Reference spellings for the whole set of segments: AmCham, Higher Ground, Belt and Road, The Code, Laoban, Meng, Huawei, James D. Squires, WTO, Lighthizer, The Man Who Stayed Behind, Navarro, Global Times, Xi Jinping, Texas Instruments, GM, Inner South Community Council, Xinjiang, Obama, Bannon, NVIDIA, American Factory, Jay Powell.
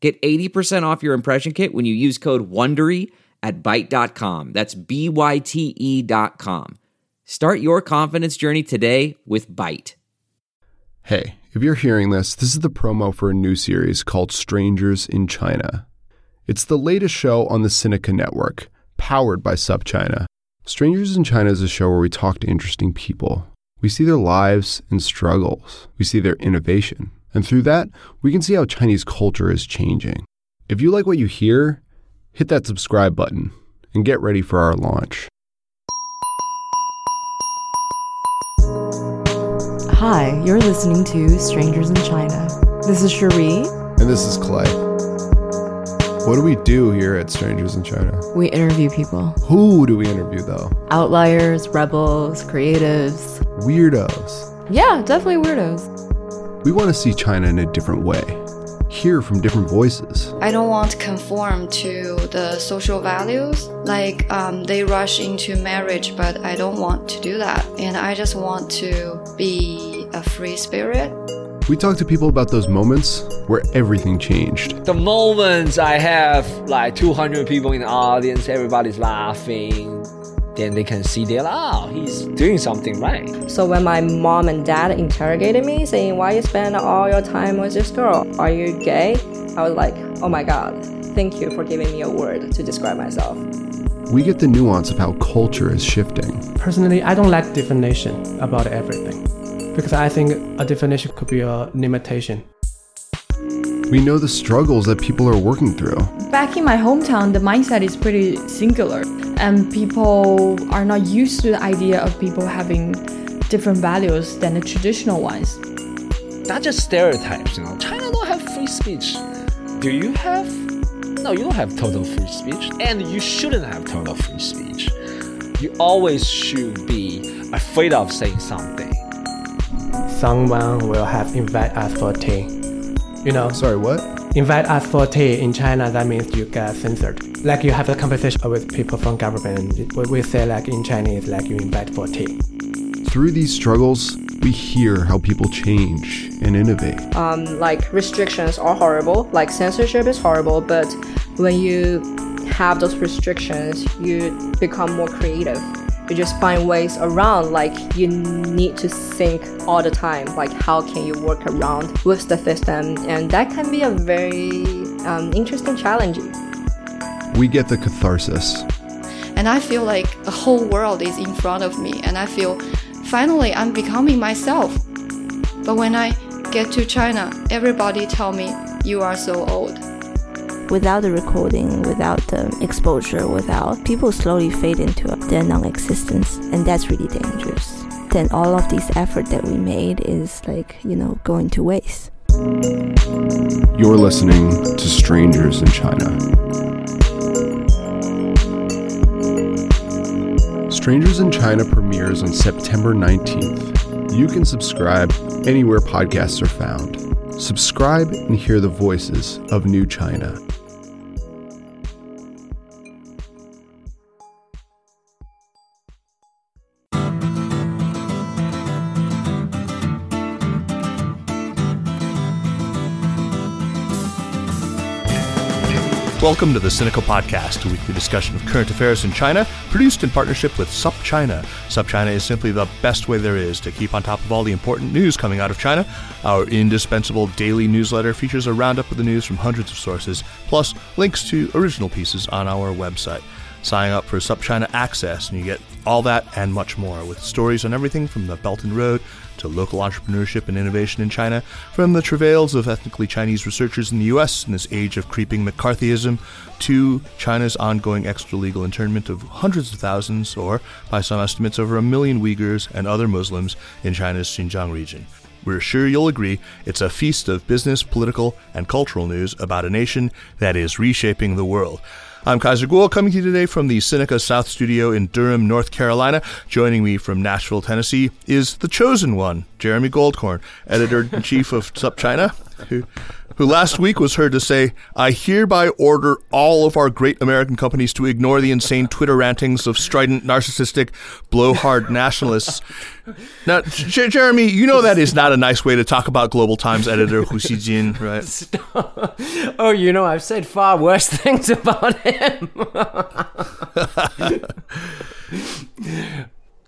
Get 80% off your impression kit when you use code WONDERY at Byte.com. That's BYTE.com. Start your confidence journey today with Byte. Hey, if you're hearing this, this is the promo for a new series called Strangers in China. It's the latest show on the Sinica Network, powered by SupChina. Strangers in China is a show where we talk to interesting people. We see their lives and struggles. We see their innovation. And through that, we can see how Chinese culture is changing. If you like what you hear, hit that subscribe button and get ready for our launch. Hi, you're listening to Strangers in China. This is Cherie. And this is Clay. What do we do here at Strangers in China? We interview people. Who do we interview, though? Outliers, rebels, creatives. Weirdos. Yeah, definitely weirdos. We want to see China in a different way. Hear from different voices. I don't want to conform to the social values. Like, they rush into marriage, but I don't want to do that. And I just want to be a free spirit. We talked to people about those moments where everything changed. The moments I have like 200 people in the audience, everybody's laughing. Then they can see that, oh, he's doing something right. So when my mom and dad interrogated me, saying, why you spend all your time with this girl? Are you gay? I was like, oh my God, thank you for giving me a word to describe myself. We get the nuance of how culture is shifting. Personally, I don't like definition about everything, because I think a definition could be a limitation. We know the struggles that people are working through. Back in my hometown, the mindset is pretty singular, and people are not used to the idea of people having different values than the traditional ones. Not just stereotypes, you know. China don't have free speech. Do you have? No, you don't have total free speech, and you shouldn't have total free speech. You always should be afraid of saying something. Someone will have invite us for tea. You know? Sorry, what? Invite us for tea in China, that means you get censored. Like you have a conversation with people from government, and we say like in Chinese, like you invite for tea. Through these struggles, we hear how people change and innovate. Like restrictions are horrible, like censorship is horrible, but when you have those restrictions, you become more creative. You just find ways around, like you need to think all the time, like how can you work around with the system, and that can be a very interesting challenge. We get the catharsis. And I feel like the whole world is in front of me, and I feel finally I'm becoming myself. But when I get to China, everybody tell me, you are so old. Without the recording, without the exposure, without people slowly fade into their non-existence, and that's really dangerous. Then all of this effort that we made is like, you know, going to waste. You're listening to Strangers in China. Strangers in China premieres on September 19th. You can subscribe anywhere podcasts are found. Subscribe and hear the voices of New China. Welcome to the Sinica Podcast, a weekly discussion of current affairs in China, produced in partnership with SupChina. SupChina is simply the best way there is to keep on top of all the important news coming out of China. Our indispensable daily newsletter features a roundup of the news from hundreds of sources, plus links to original pieces on our website. Sign up for SupChina Access, and you get all that and much more, with stories on everything from the Belt and Road to local entrepreneurship and innovation in China, from the travails of ethnically Chinese researchers in the U.S. in this age of creeping McCarthyism to China's ongoing extralegal internment of hundreds of thousands, or by some estimates over 1 million Uyghurs and other Muslims in China's Xinjiang region. We're sure you'll agree it's a feast of business, political, and cultural news about a nation that is reshaping the world. I'm Kaiser Gould, coming to you today from the Sinica South Studio in Durham, North Carolina. Joining me from Nashville, Tennessee, is the chosen one, Jeremy Goldkorn, editor-in-chief of SupChina, who last week was heard to say, "I hereby order all of our great American companies to ignore the insane Twitter rantings of strident, narcissistic, blowhard nationalists." Now, Jeremy, you know that is not a nice way to talk about Global Times editor Hu Xijin, right? Stop. Oh, you know, I've said far worse things about him.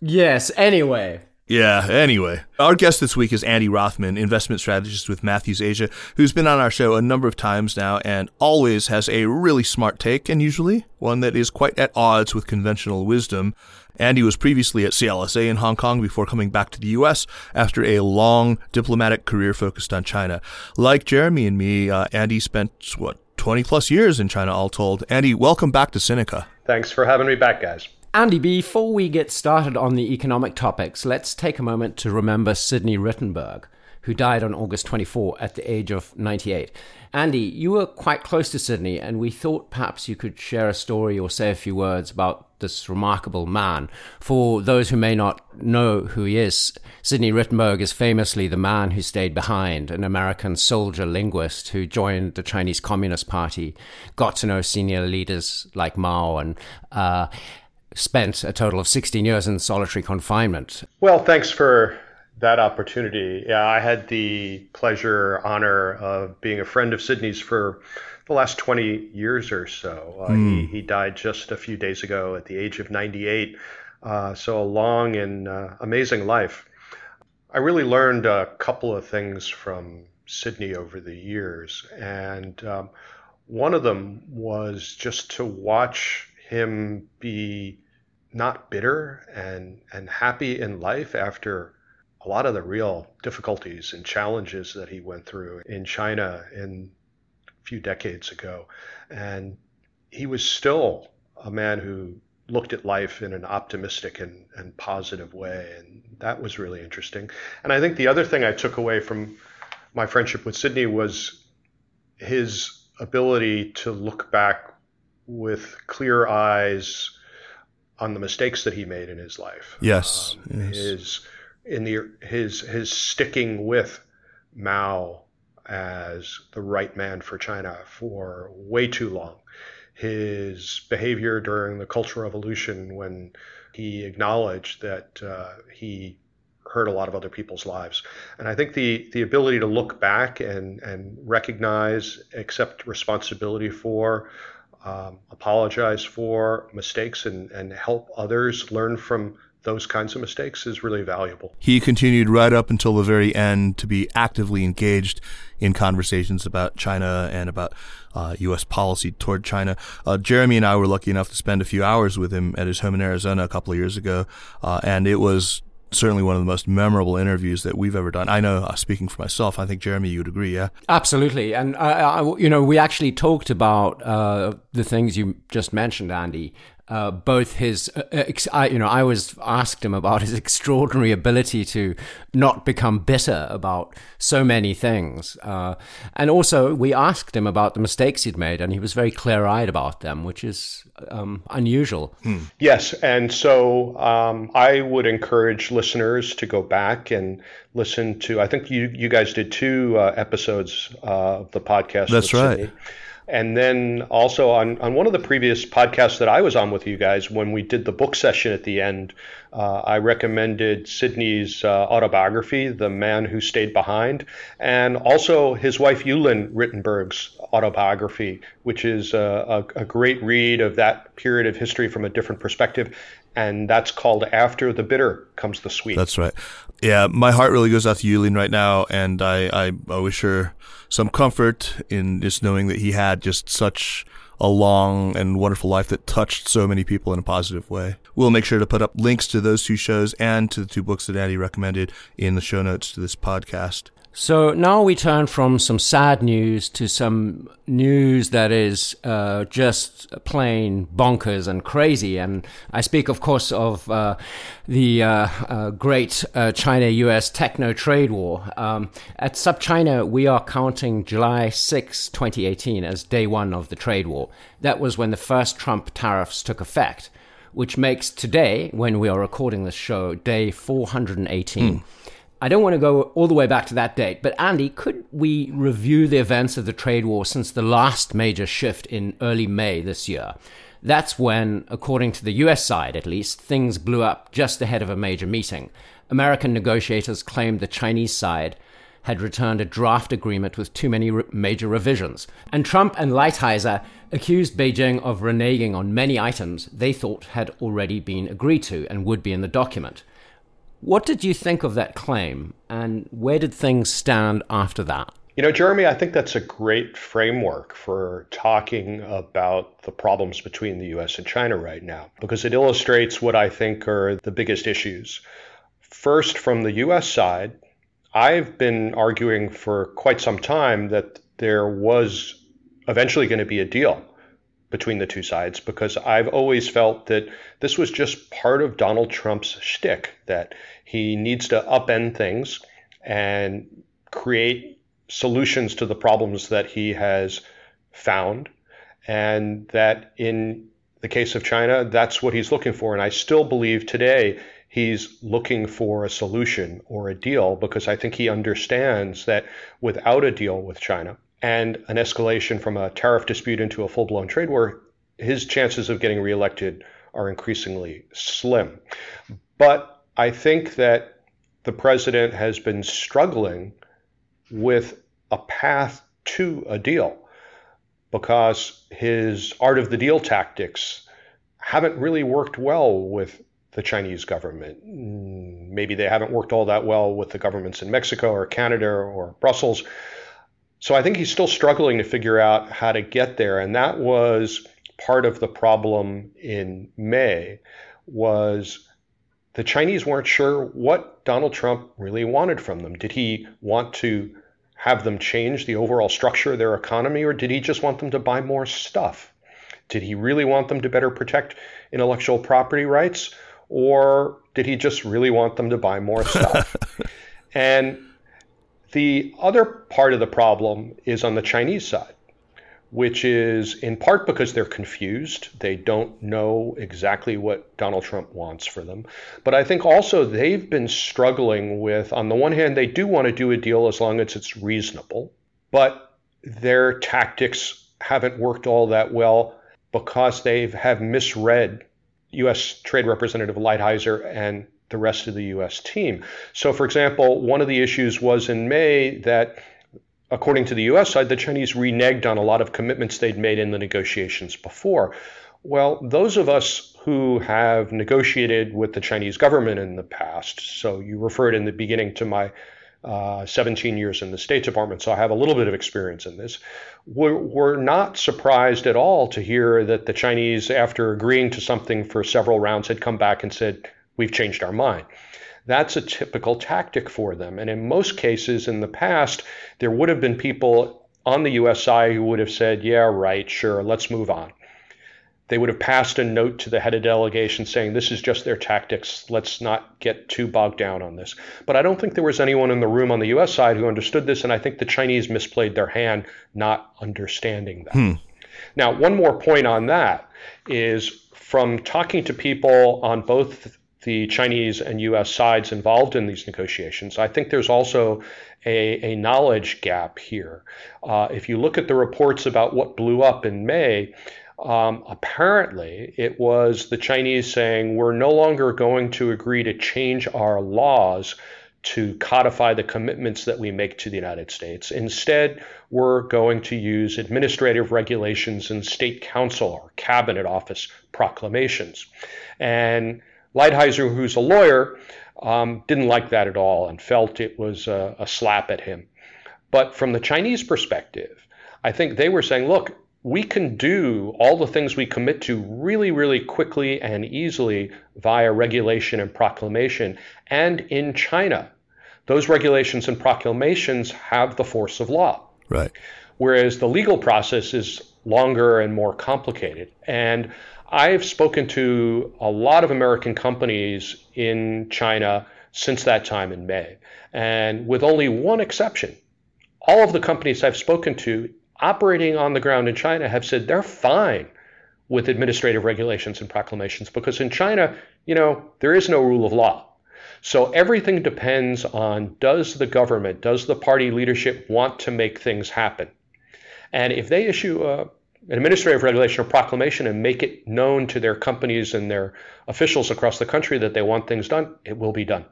Yes, anyway. Yeah, anyway. Our guest this week is Andy Rothman, investment strategist with Matthews Asia, who's been on our show a number of times now and always has a really smart take, and usually one that is quite at odds with conventional wisdom. Andy was previously at CLSA in Hong Kong before coming back to the U.S. after a long diplomatic career focused on China. Like Jeremy and me, Andy spent, 20-plus years in China all told. Andy, welcome back to Sinica. Thanks for having me back, guys. Andy, before we get started on the economic topics, let's take a moment to remember Sidney Rittenberg, who died on August 24 at the age of 98. Andy, you were quite close to Sidney, and we thought perhaps you could share a story or say a few words about this remarkable man. For those who may not know who he is, Sidney Rittenberg is famously the man who stayed behind, an American soldier linguist who joined the Chinese Communist Party, got to know senior leaders like Mao, and spent a total of 16 years in solitary confinement. Well, thanks for that opportunity. Yeah, I had the pleasure, honor of being a friend of Sidney's for the last 20 years or so. He died just a few days ago at the age of 98. So a long and amazing life. I really learned a couple of things from Sidney over the years. And one of them was just to watch him be not bitter and happy in life after a lot of the real difficulties and challenges that he went through in China in a few decades ago. And he was still a man who looked at life in an optimistic and positive way. And that was really interesting. And I think the other thing I took away from my friendship with Sidney was his ability to look back with clear eyes on the mistakes that he made in his life. Yes. His sticking with Mao as the right man for China for way too long. His behavior during the Cultural Revolution, when he acknowledged that he hurt a lot of other people's lives. And I think the ability to look back and recognize, accept responsibility for, apologize for mistakes and help others learn from those kinds of mistakes is really valuable. He continued right up until the very end to be actively engaged in conversations about China and about U.S. policy toward China. Jeremy and I were lucky enough to spend a few hours with him at his home in Arizona a couple of years ago, and it was certainly one of the most memorable interviews that we've ever done. I know, speaking for myself, I think, Jeremy, you'd agree, yeah? Absolutely. And, we actually talked about the things you just mentioned, Andy. Both his, I was asked him about his extraordinary ability to not become bitter about so many things. And also we asked him about the mistakes he'd made, and he was very clear-eyed about them, which is unusual. Yes. And so I would encourage listeners to go back and listen to, I think you guys did two episodes of the podcast. That's right. Sydney. And then also on one of the previous podcasts that I was on with you guys, when we did the book session at the end, I recommended Sidney's autobiography, The Man Who Stayed Behind, and also his wife Yulin Rittenberg's autobiography, which is a great read of that period of history from a different perspective. And that's called After the Bitter Comes the Sweet. That's right. Yeah, my heart really goes out to Yulin right now, and I wish her some comfort in just knowing that he had just such a long and wonderful life that touched so many people in a positive way. We'll make sure to put up links to those two shows and to the two books that Andy recommended in the show notes to this podcast. So now we turn from some sad news to some news that is just plain bonkers and crazy. And I speak, of course, of the great China-US techno trade war. At SupChina, we are counting July 6, 2018 as day one of the trade war. That was when the first Trump tariffs took effect, which makes today, when we are recording this show, day 418. I don't want to go all the way back to that date, but Andy, could we review the events of the trade war since the last major shift in early May this year? That's when, according to the US side at least, things blew up just ahead of a major meeting. American negotiators claimed the Chinese side had returned a draft agreement with too many major revisions. And Trump and Lighthizer accused Beijing of reneging on many items they thought had already been agreed to and would be in the document. What did you think of that claim, and where did things stand after that? You know, Jeremy, I think that's a great framework for talking about the problems between the U.S. and China right now, because it illustrates what I think are the biggest issues. First, from the U.S. side, I've been arguing for quite some time that there was eventually going to be a deal between the two sides, because I've always felt that this was just part of Donald Trump's shtick, that he needs to upend things and create solutions to the problems that he has found, and that in the case of China, that's what he's looking for. And I still believe today he's looking for a solution or a deal, because I think he understands that without a deal with China, and an escalation from a tariff dispute into a full-blown trade war, his chances of getting reelected are increasingly slim. But I think that the president has been struggling with a path to a deal, because his art of the deal tactics haven't really worked well with the Chinese government. Maybe they haven't worked all that well with the governments in Mexico or Canada or Brussels. So I think he's still struggling to figure out how to get there. And that was part of the problem in May, was the Chinese weren't sure what Donald Trump really wanted from them. Did he want to have them change the overall structure of their economy, or did he just want them to buy more stuff? Did he really want them to better protect intellectual property rights, or did he just really want them to buy more stuff? And the other part of the problem is on the Chinese side, which is in part because they're confused. They don't know exactly what Donald Trump wants for them. But I think also they've been struggling with, on the one hand, they do want to do a deal as long as it's reasonable, but their tactics haven't worked all that well because they have misread U.S. Trade Representative Lighthizer and the rest of the U.S. team. So, for example, one of the issues was in May that, according to the U.S. side, the Chinese reneged on a lot of commitments they'd made in the negotiations before. Well, those of us who have negotiated with the Chinese government in the past, so you referred in the beginning to my 17 years in the State Department, so I have a little bit of experience in this, we're not surprised at all to hear that the Chinese, after agreeing to something for several rounds, had come back and said, "We've changed our mind." That's a typical tactic for them. And in most cases in the past, there would have been people on the U.S. side who would have said, "Yeah, right, sure, let's move on." They would have passed a note to the head of delegation saying, "This is just their tactics. Let's not get too bogged down on this." But I don't think there was anyone in the room on the U.S. side who understood this. And I think the Chinese misplayed their hand not understanding that. Now, one more point on that is, from talking to people on both the Chinese and U.S. sides involved in these negotiations, I think there's also a knowledge gap here. If you look at the reports about what blew up in May, apparently it was the Chinese saying, "We're no longer going to agree to change our laws to codify the commitments that we make to the United States. Instead, we're going to use administrative regulations and state council or cabinet office proclamations." And Lighthizer, who's a lawyer, didn't like that at all and felt it was a slap at him. But from the Chinese perspective, I think they were saying, "Look, we can do all the things we commit to really, really quickly and easily via regulation and proclamation." And in China, those regulations and proclamations have the force of law. Right. Whereas the legal process is longer and more complicated. And I've spoken to a lot of American companies in China since that time in May. And with only one exception, all of the companies I've spoken to operating on the ground in China have said they're fine with administrative regulations and proclamations, because in China, you know, there is no rule of law. So everything depends on, does the government, does the party leadership want to make things happen? And if they issue an administrative regulation or proclamation and make it known to their companies and their officials across the country that they want things done, it will be done.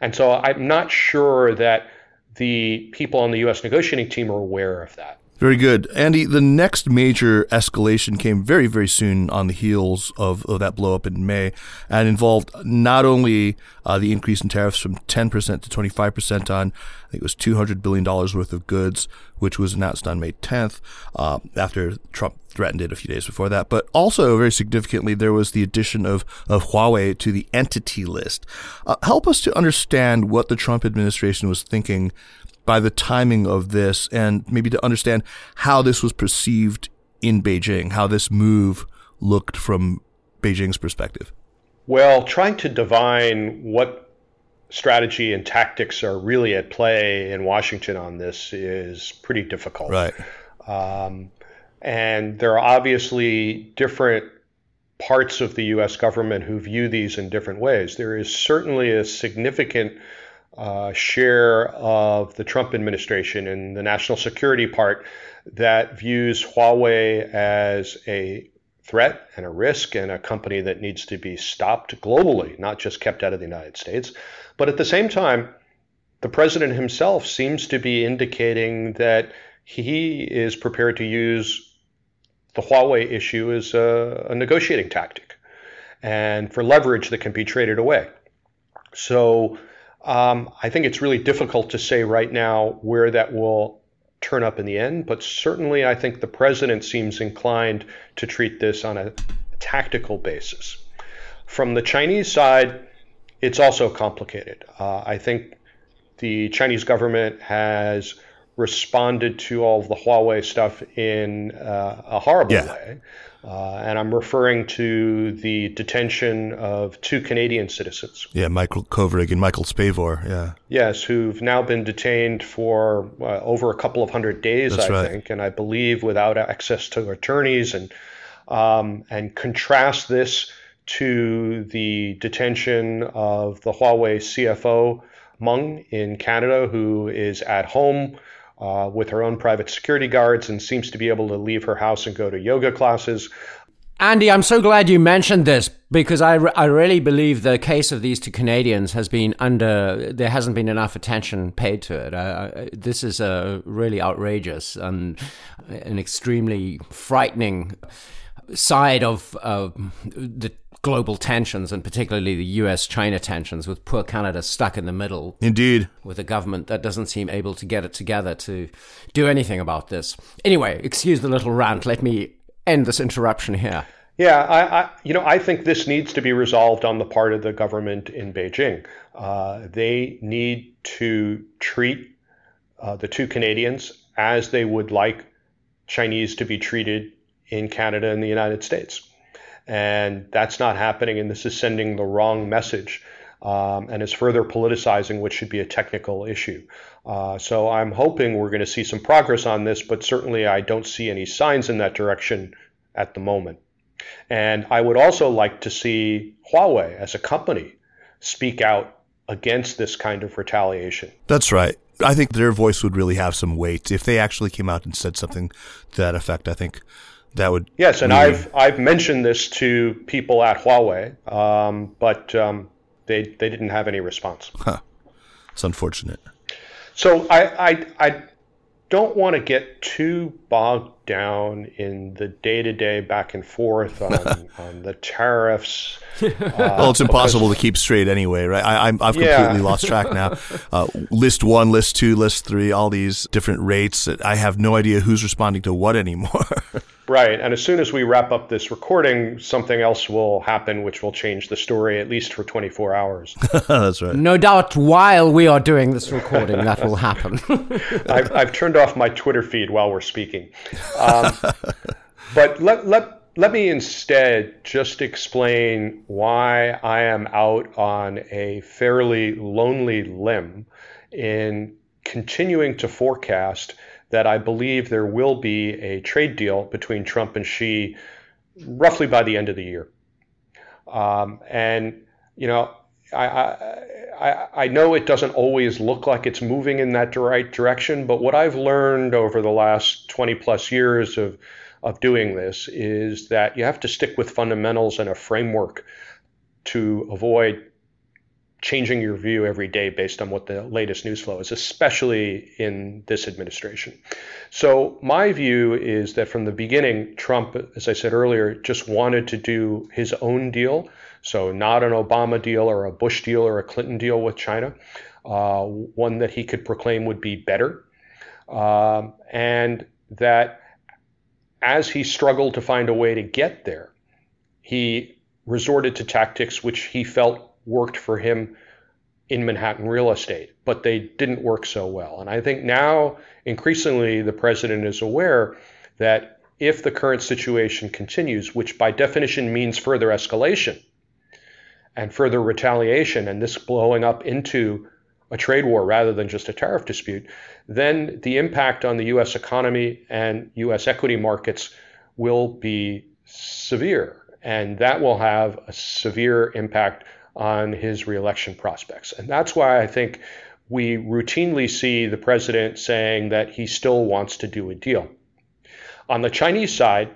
And so I'm not sure that the people on the U.S. negotiating team are aware of that. Very good. Andy, the next major escalation came very, very soon on the heels of that blow up in May, and involved not only the increase in tariffs from 10% to 25% on, I think it was $200 billion worth of goods, which was announced on May 10th, after Trump threatened it a few days before that. But also, very significantly, there was the addition of Huawei to the entity list. Help us to understand what the Trump administration was thinking by the timing of this, and maybe to understand how this was perceived in Beijing, how this move looked from Beijing's perspective. Well, trying to divine what strategy and tactics are really at play in Washington on this is pretty difficult. Right. And there are obviously different parts of the U.S. government who view these in different ways. There is certainly a significant share of the Trump administration and the national security part that views Huawei as a threat and a risk and a company that needs to be stopped globally, not just kept out of the United States. But at the same time, the president himself seems to be indicating that he is prepared to use the Huawei issue as a negotiating tactic and for leverage that can be traded away. So I think it's really difficult to say right now where that will turn up in the end, but certainly I think the president seems inclined to treat this on a tactical basis. From the Chinese side, it's also complicated. I think the Chinese government has responded to all of the Huawei stuff in a horrible way. And I'm referring to the detention of two Canadian citizens. Yeah, Michael Kovrig and Michael Spavor, yeah. Yes, who've now been detained for over a couple of hundred days, I think, and I believe without access to attorneys. And contrast this to the detention of the Huawei CFO, Meng, in Canada, who is at home with her own private security guards and seems to be able to leave her house and go to yoga classes. Andy, I'm so glad you mentioned this, because I really believe the case of these two Canadians has been there hasn't been enough attention paid to it. This is a really outrageous and an extremely frightening side of the global tensions, and particularly the US-China tensions, with poor Canada stuck in the middle. Indeed. With a government that doesn't seem able to get it together to do anything about this. Anyway, excuse the little rant. Let me end this interruption here. Yeah, I think this needs to be resolved on the part of the government in Beijing. They need to treat the two Canadians as they would like Chinese to be treated in Canada and the United States. And that's not happening, and this is sending the wrong message, and is further politicizing what should be a technical issue. So I'm hoping we're going to see some progress on this, but certainly I don't see any signs in that direction at the moment. And I would also like to see Huawei as a company speak out against this kind of retaliation. That's right. I think their voice would really have some weight if they actually came out and said something to that effect, I think. That would yes, and really... I've mentioned this to people at Huawei, but they didn't have any response. Huh. It's unfortunate. So I don't want to get too bogged down in the day-to-day back and forth on the tariffs. Well, it's impossible to keep straight anyway, right? I've completely lost track now. List 1, list 2, list 3, all these different rates. I have no idea who's responding to what anymore. Right. And as soon as we wrap up this recording, something else will happen, which will change the story, at least for 24 hours. That's right. No doubt while we are doing this recording, that will happen. I've turned off my Twitter feed while we're speaking. But let me instead just explain why I am out on a fairly lonely limb in continuing to forecast that I believe there will be a trade deal between Trump and Xi roughly by the end of the year. And, you know, I know it doesn't always look like it's moving in that right direction, but what I've learned over the last 20 plus years of doing this is that you have to stick with fundamentals and a framework to avoid changing your view every day based on what the latest news flow is, especially in this administration. So my view is that from the beginning, Trump, as I said earlier, just wanted to do his own deal. So not an Obama deal or a Bush deal or a Clinton deal with China, one that he could proclaim would be better. And that as he struggled to find a way to get there, he resorted to tactics which he felt worked for him in Manhattan real estate, but they didn't work so well. And I think now, increasingly, the president is aware that if the current situation continues, which by definition means further escalation and further retaliation, and this blowing up into a trade war rather than just a tariff dispute, then the impact on the U.S. economy and U.S. equity markets will be severe. And that will have a severe impact on his reelection prospects. And that's why I think we routinely see the president saying that he still wants to do a deal. On the Chinese side,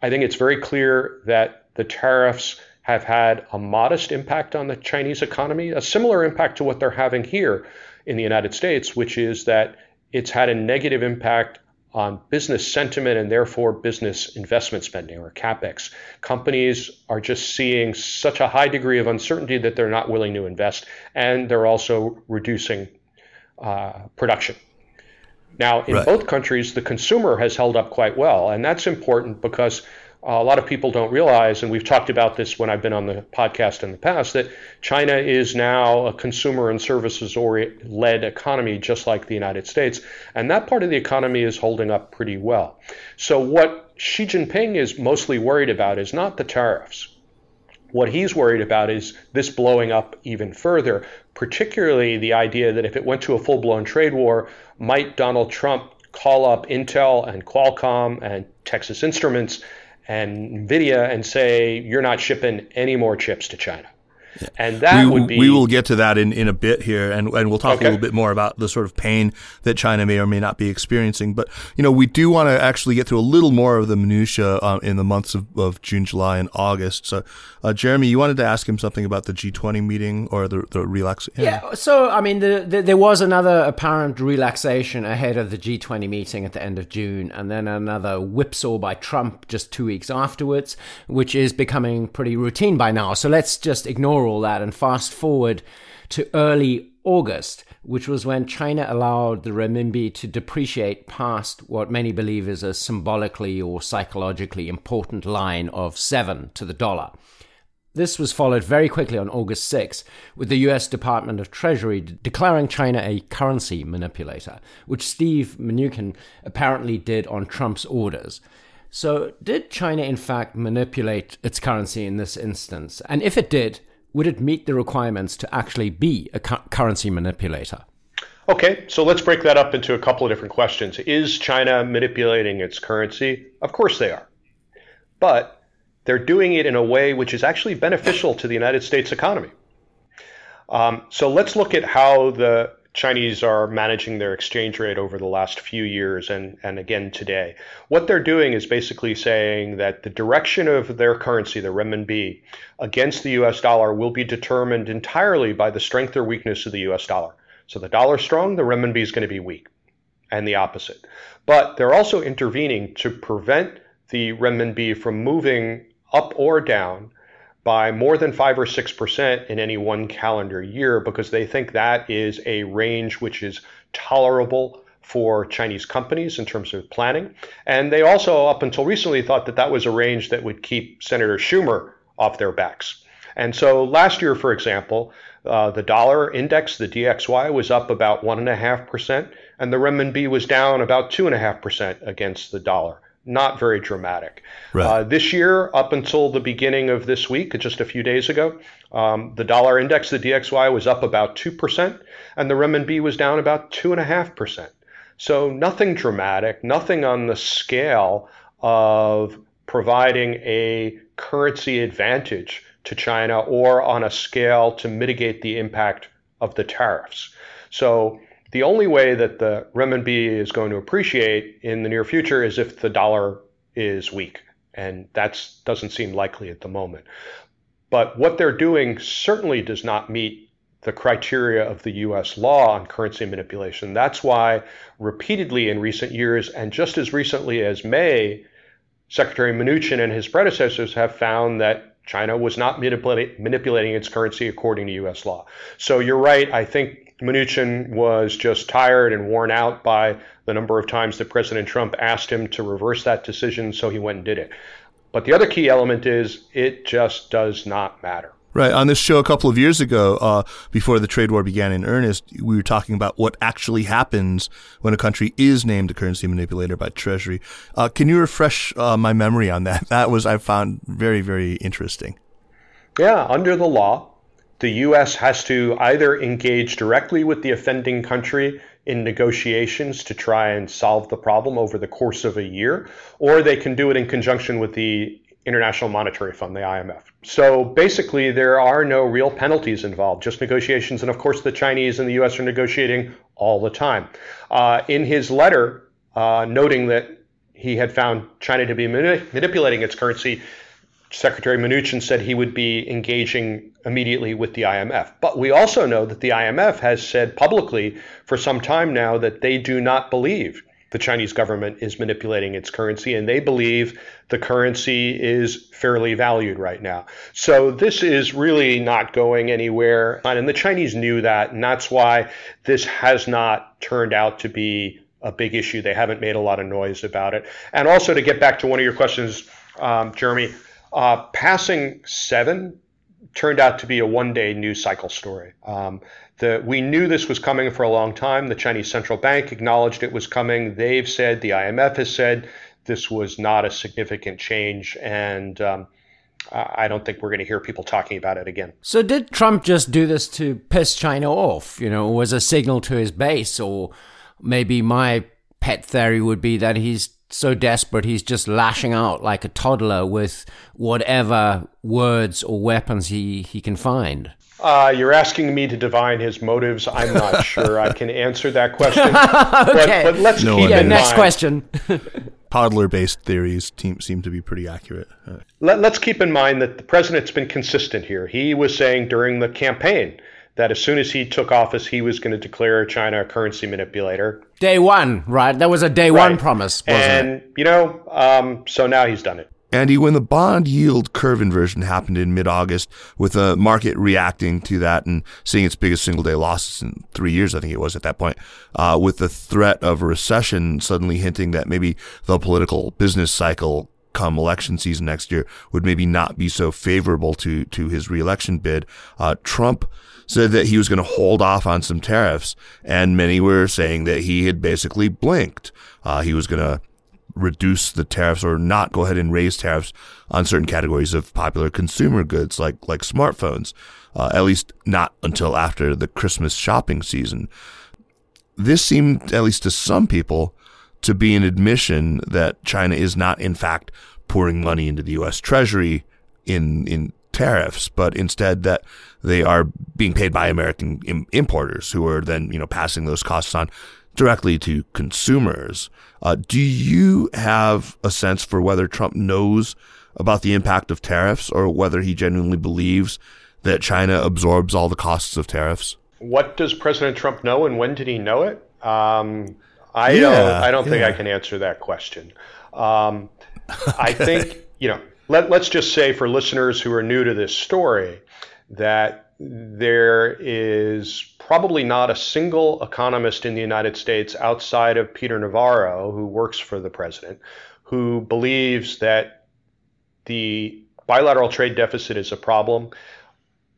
I think it's very clear that the tariffs have had a modest impact on the Chinese economy, a similar impact to what they're having here in the United States, which is that it's had a negative impact on business sentiment and therefore business investment spending or CapEx. Companies are just seeing such a high degree of uncertainty that they're not willing to invest, and they're also reducing production. Now, in both countries, the consumer has held up quite well, and that's important because a lot of people don't realize, and we've talked about this when I've been on the podcast in the past, that China is now a consumer and services-led economy, just like the United States. And that part of the economy is holding up pretty well. So what Xi Jinping is mostly worried about is not the tariffs. What he's worried about is this blowing up even further, particularly the idea that if it went to a full-blown trade war, might Donald Trump call up Intel and Qualcomm and Texas Instruments and NVIDIA and say, you're not shipping any more chips to China. And that would be... We will get to that in a bit here, and we'll talk a little bit more about the sort of pain that China may or may not be experiencing. But, you know, we do want to actually get through a little more of the minutiae in the months of June, July, and August. So, Jeremy, you wanted to ask him something about the G20 meeting or the relaxation? Yeah, so, I mean, there was another apparent relaxation ahead of the G20 meeting at the end of June, and then another whipsaw by Trump just 2 weeks afterwards, which is becoming pretty routine by now. So let's just ignore all that and fast forward to early August, which was when China allowed the renminbi to depreciate past what many believe is a symbolically or psychologically important line of 7 to the dollar. This was followed very quickly on August 6 with the US Department of Treasury declaring China a currency manipulator, which Steve Mnuchin apparently did on Trump's orders. So did China in fact manipulate its currency in this instance? And if it did, would it meet the requirements to actually be a currency manipulator? Okay, so let's break that up into a couple of different questions. Is China manipulating its currency? Of course they are. But they're doing it in a way which is actually beneficial to the United States economy. So let's look at how the Chinese are managing their exchange rate over the last few years and again today. What they're doing is basically saying that the direction of their currency, the renminbi, against the US dollar will be determined entirely by the strength or weakness of the US dollar. So the dollar's strong, the renminbi is going to be weak, and the opposite. But they're also intervening to prevent the renminbi from moving up or down by more than 5 or 6% in any one calendar year, because they think that is a range which is tolerable for Chinese companies in terms of planning. And they also, up until recently, thought that that was a range that would keep Senator Schumer off their backs. And so last year, for example, the dollar index, the DXY, was up about 1.5%, and the renminbi was down about 2.5% against the dollar. Not very dramatic. Right. This year, up until the beginning of this week, just a few days ago, the dollar index, the DXY, was up about 2%, and the renminbi was down about 2.5%. So nothing dramatic, nothing on the scale of providing a currency advantage to China or on a scale to mitigate the impact of the tariffs. So the only way that the renminbi is going to appreciate in the near future is if the dollar is weak, and that doesn't seem likely at the moment. But what they're doing certainly does not meet the criteria of the U.S. law on currency manipulation. That's why repeatedly in recent years, and just as recently as May, Secretary Mnuchin and his predecessors have found that China was not manipulating its currency according to U.S. law. So you're right. I think Mnuchin was just tired and worn out by the number of times that President Trump asked him to reverse that decision, so he went and did it. But the other key element is it just does not matter. Right. On this show a couple of years ago, before the trade war began in earnest, we were talking about what actually happens when a country is named a currency manipulator by Treasury. Can you refresh my memory on that? That was, I found, very, very interesting. Yeah. Under the law, the U.S. has to either engage directly with the offending country in negotiations to try and solve the problem over the course of a year, or they can do it in conjunction with the International Monetary Fund, the IMF. So basically, there are no real penalties involved, just negotiations. And of course, the Chinese and the U.S. are negotiating all the time. In his letter, noting that he had found China to be manipulating its currency, Secretary Mnuchin said he would be engaging immediately with the IMF. But we also know that the IMF has said publicly for some time now that they do not believe the Chinese government is manipulating its currency, and they believe the currency is fairly valued right now. So this is really not going anywhere. And the Chinese knew that, and that's why this has not turned out to be a big issue. They haven't made a lot of noise about it. And also, to get back to one of your questions, Jeremy, passing 7 turned out to be a one-day news cycle story. We knew this was coming for a long time. The Chinese Central Bank acknowledged it was coming. They've said, the IMF has said, this was not a significant change. And I don't think we're going to hear people talking about it again. So did Trump just do this to piss China off? You know, was a signal to his base? Or maybe my pet theory would be that he's so desperate, he's just lashing out like a toddler with whatever words or weapons he can find. You're asking me to divine his motives. I'm not sure I can answer that question. Okay. But let's keep in next mind. Question. Toddler-based theories seem to be pretty accurate. Let's keep in mind that the president's been consistent here. He was saying during the campaign that as soon as he took office, he was going to declare China a currency manipulator. Day one, right? That was a day one promise, wasn't it? You know, so now he's done it. Andy, when the bond yield curve inversion happened in mid-August, with the market reacting to that and seeing its biggest single-day losses in 3 years, I think it was at that point, with the threat of a recession suddenly hinting that maybe the political business cycle come election season next year would maybe not be so favorable to his reelection bid, Trump said that he was going to hold off on some tariffs, and many were saying that he had basically blinked. He was going to reduce the tariffs or not go ahead and raise tariffs on certain categories of popular consumer goods like smartphones, at least not until after the Christmas shopping season. This seemed, at least to some people, to be an admission that China is not, in fact, pouring money into the U.S. Treasury in tariffs, but instead that they are being paid by American importers who are then, passing those costs on directly to consumers. Do you have a sense for whether Trump knows about the impact of tariffs or whether he genuinely believes that China absorbs all the costs of tariffs? What does President Trump know, and when did he know it? I don't think I can answer that question. Okay. I think, let's just say for listeners who are new to this story that there is probably not a single economist in the United States outside of Peter Navarro, who works for the president, who believes that the bilateral trade deficit is a problem,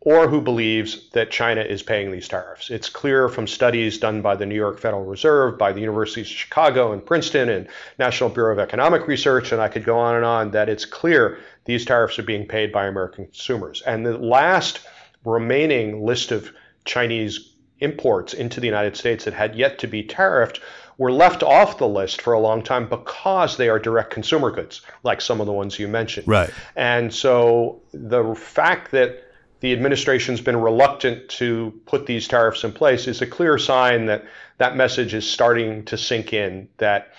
or who believes that China is paying these tariffs. It's clear from studies done by the New York Federal Reserve, by the Universities of Chicago and Princeton and National Bureau of Economic Research, and I could go on and on, that it's clear these tariffs are being paid by American consumers. And the last remaining list of Chinese imports into the United States that had yet to be tariffed were left off the list for a long time because they are direct consumer goods, like some of the ones you mentioned. Right. And so the fact that the administration's been reluctant to put these tariffs in place is a clear sign that that message is starting to sink in, that,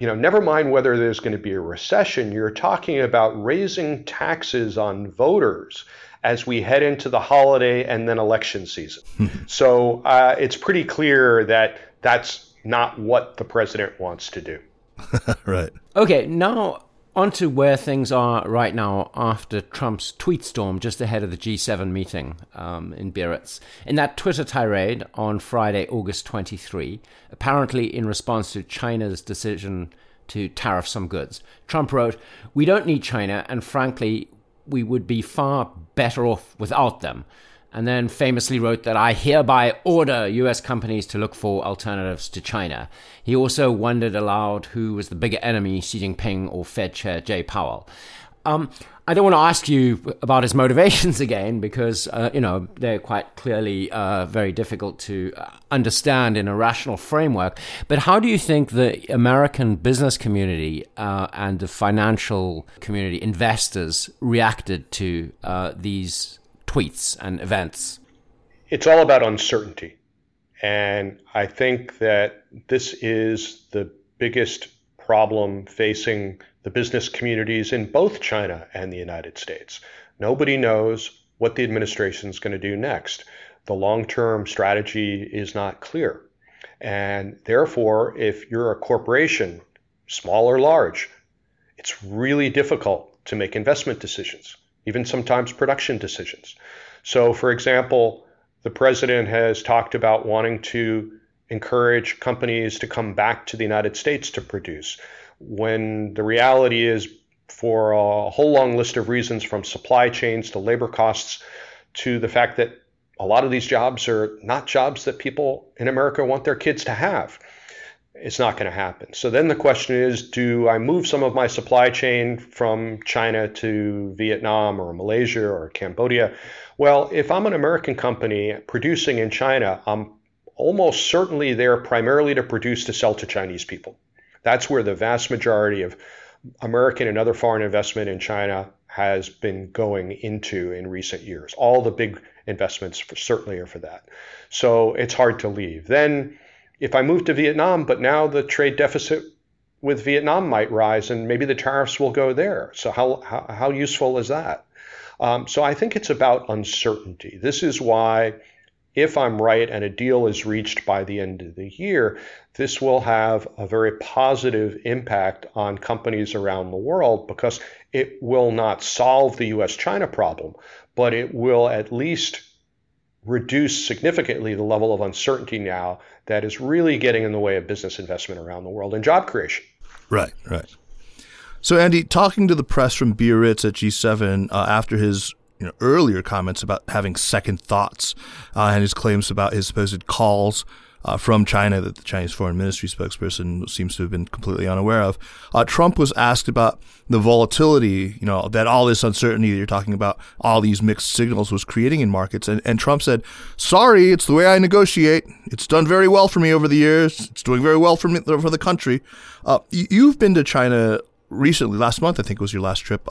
you know, never mind whether there's going to be a recession, you're talking about raising taxes on voters as we head into the holiday and then election season. So it's pretty clear that that's not what the president wants to do. Right. Okay, now onto where things are right now after Trump's tweet storm just ahead of the G7 meeting in Biarritz. In that Twitter tirade on Friday, August 23, apparently in response to China's decision to tariff some goods, Trump wrote, "We don't need China, and frankly, we would be far better off without them." And then famously wrote that I hereby order U.S. companies to look for alternatives to China. He also wondered aloud who was the bigger enemy, Xi Jinping or Fed Chair Jay Powell. I don't want to ask you about his motivations again because, you know, they're quite clearly very difficult to understand in a rational framework. But how do you think the American business community and the financial community, investors, reacted to these tweets and events? It's all about uncertainty. And I think that this is the biggest problem facing the business communities in both China and the United States. Nobody knows what the administration is going to do next. The long-term strategy is not clear. And therefore, if you're a corporation, small or large, it's really difficult to make investment decisions, even sometimes production decisions. So, for example, the president has talked about wanting to encourage companies to come back to the United States to produce, when the reality is, for a whole long list of reasons, from supply chains to labor costs to the fact that a lot of these jobs are not jobs that people in America want their kids to have, it's not going to happen. So then the question is, do I move some of my supply chain from China to Vietnam or Malaysia or Cambodia? Well, if I'm an American company producing in China, I'm almost certainly there primarily to produce to sell to Chinese people. That's where the vast majority of American and other foreign investment in China has been going into in recent years. All the big investments certainly are for that. So it's hard to leave. Then, if I move to Vietnam, but now the trade deficit with Vietnam might rise and maybe the tariffs will go there. So how useful is that? So I think it's about uncertainty. This is why, if I'm right and a deal is reached by the end of the year, this will have a very positive impact on companies around the world, because it will not solve the US-China problem, but it will at least reduce significantly the level of uncertainty now that is really getting in the way of business investment around the world and job creation. Right, right. So, Andy, talking to the press from Biarritz at G7 after his earlier comments about having second thoughts and his claims about his supposed calls from China that the Chinese Foreign Ministry spokesperson seems to have been completely unaware of, Trump was asked about the volatility, that all this uncertainty that you're talking about, all these mixed signals was creating in markets. And Trump said, sorry, it's the way I negotiate. It's done very well for me over the years. It's doing very well for me, for the country. You've been to China recently, last month, I think was your last trip.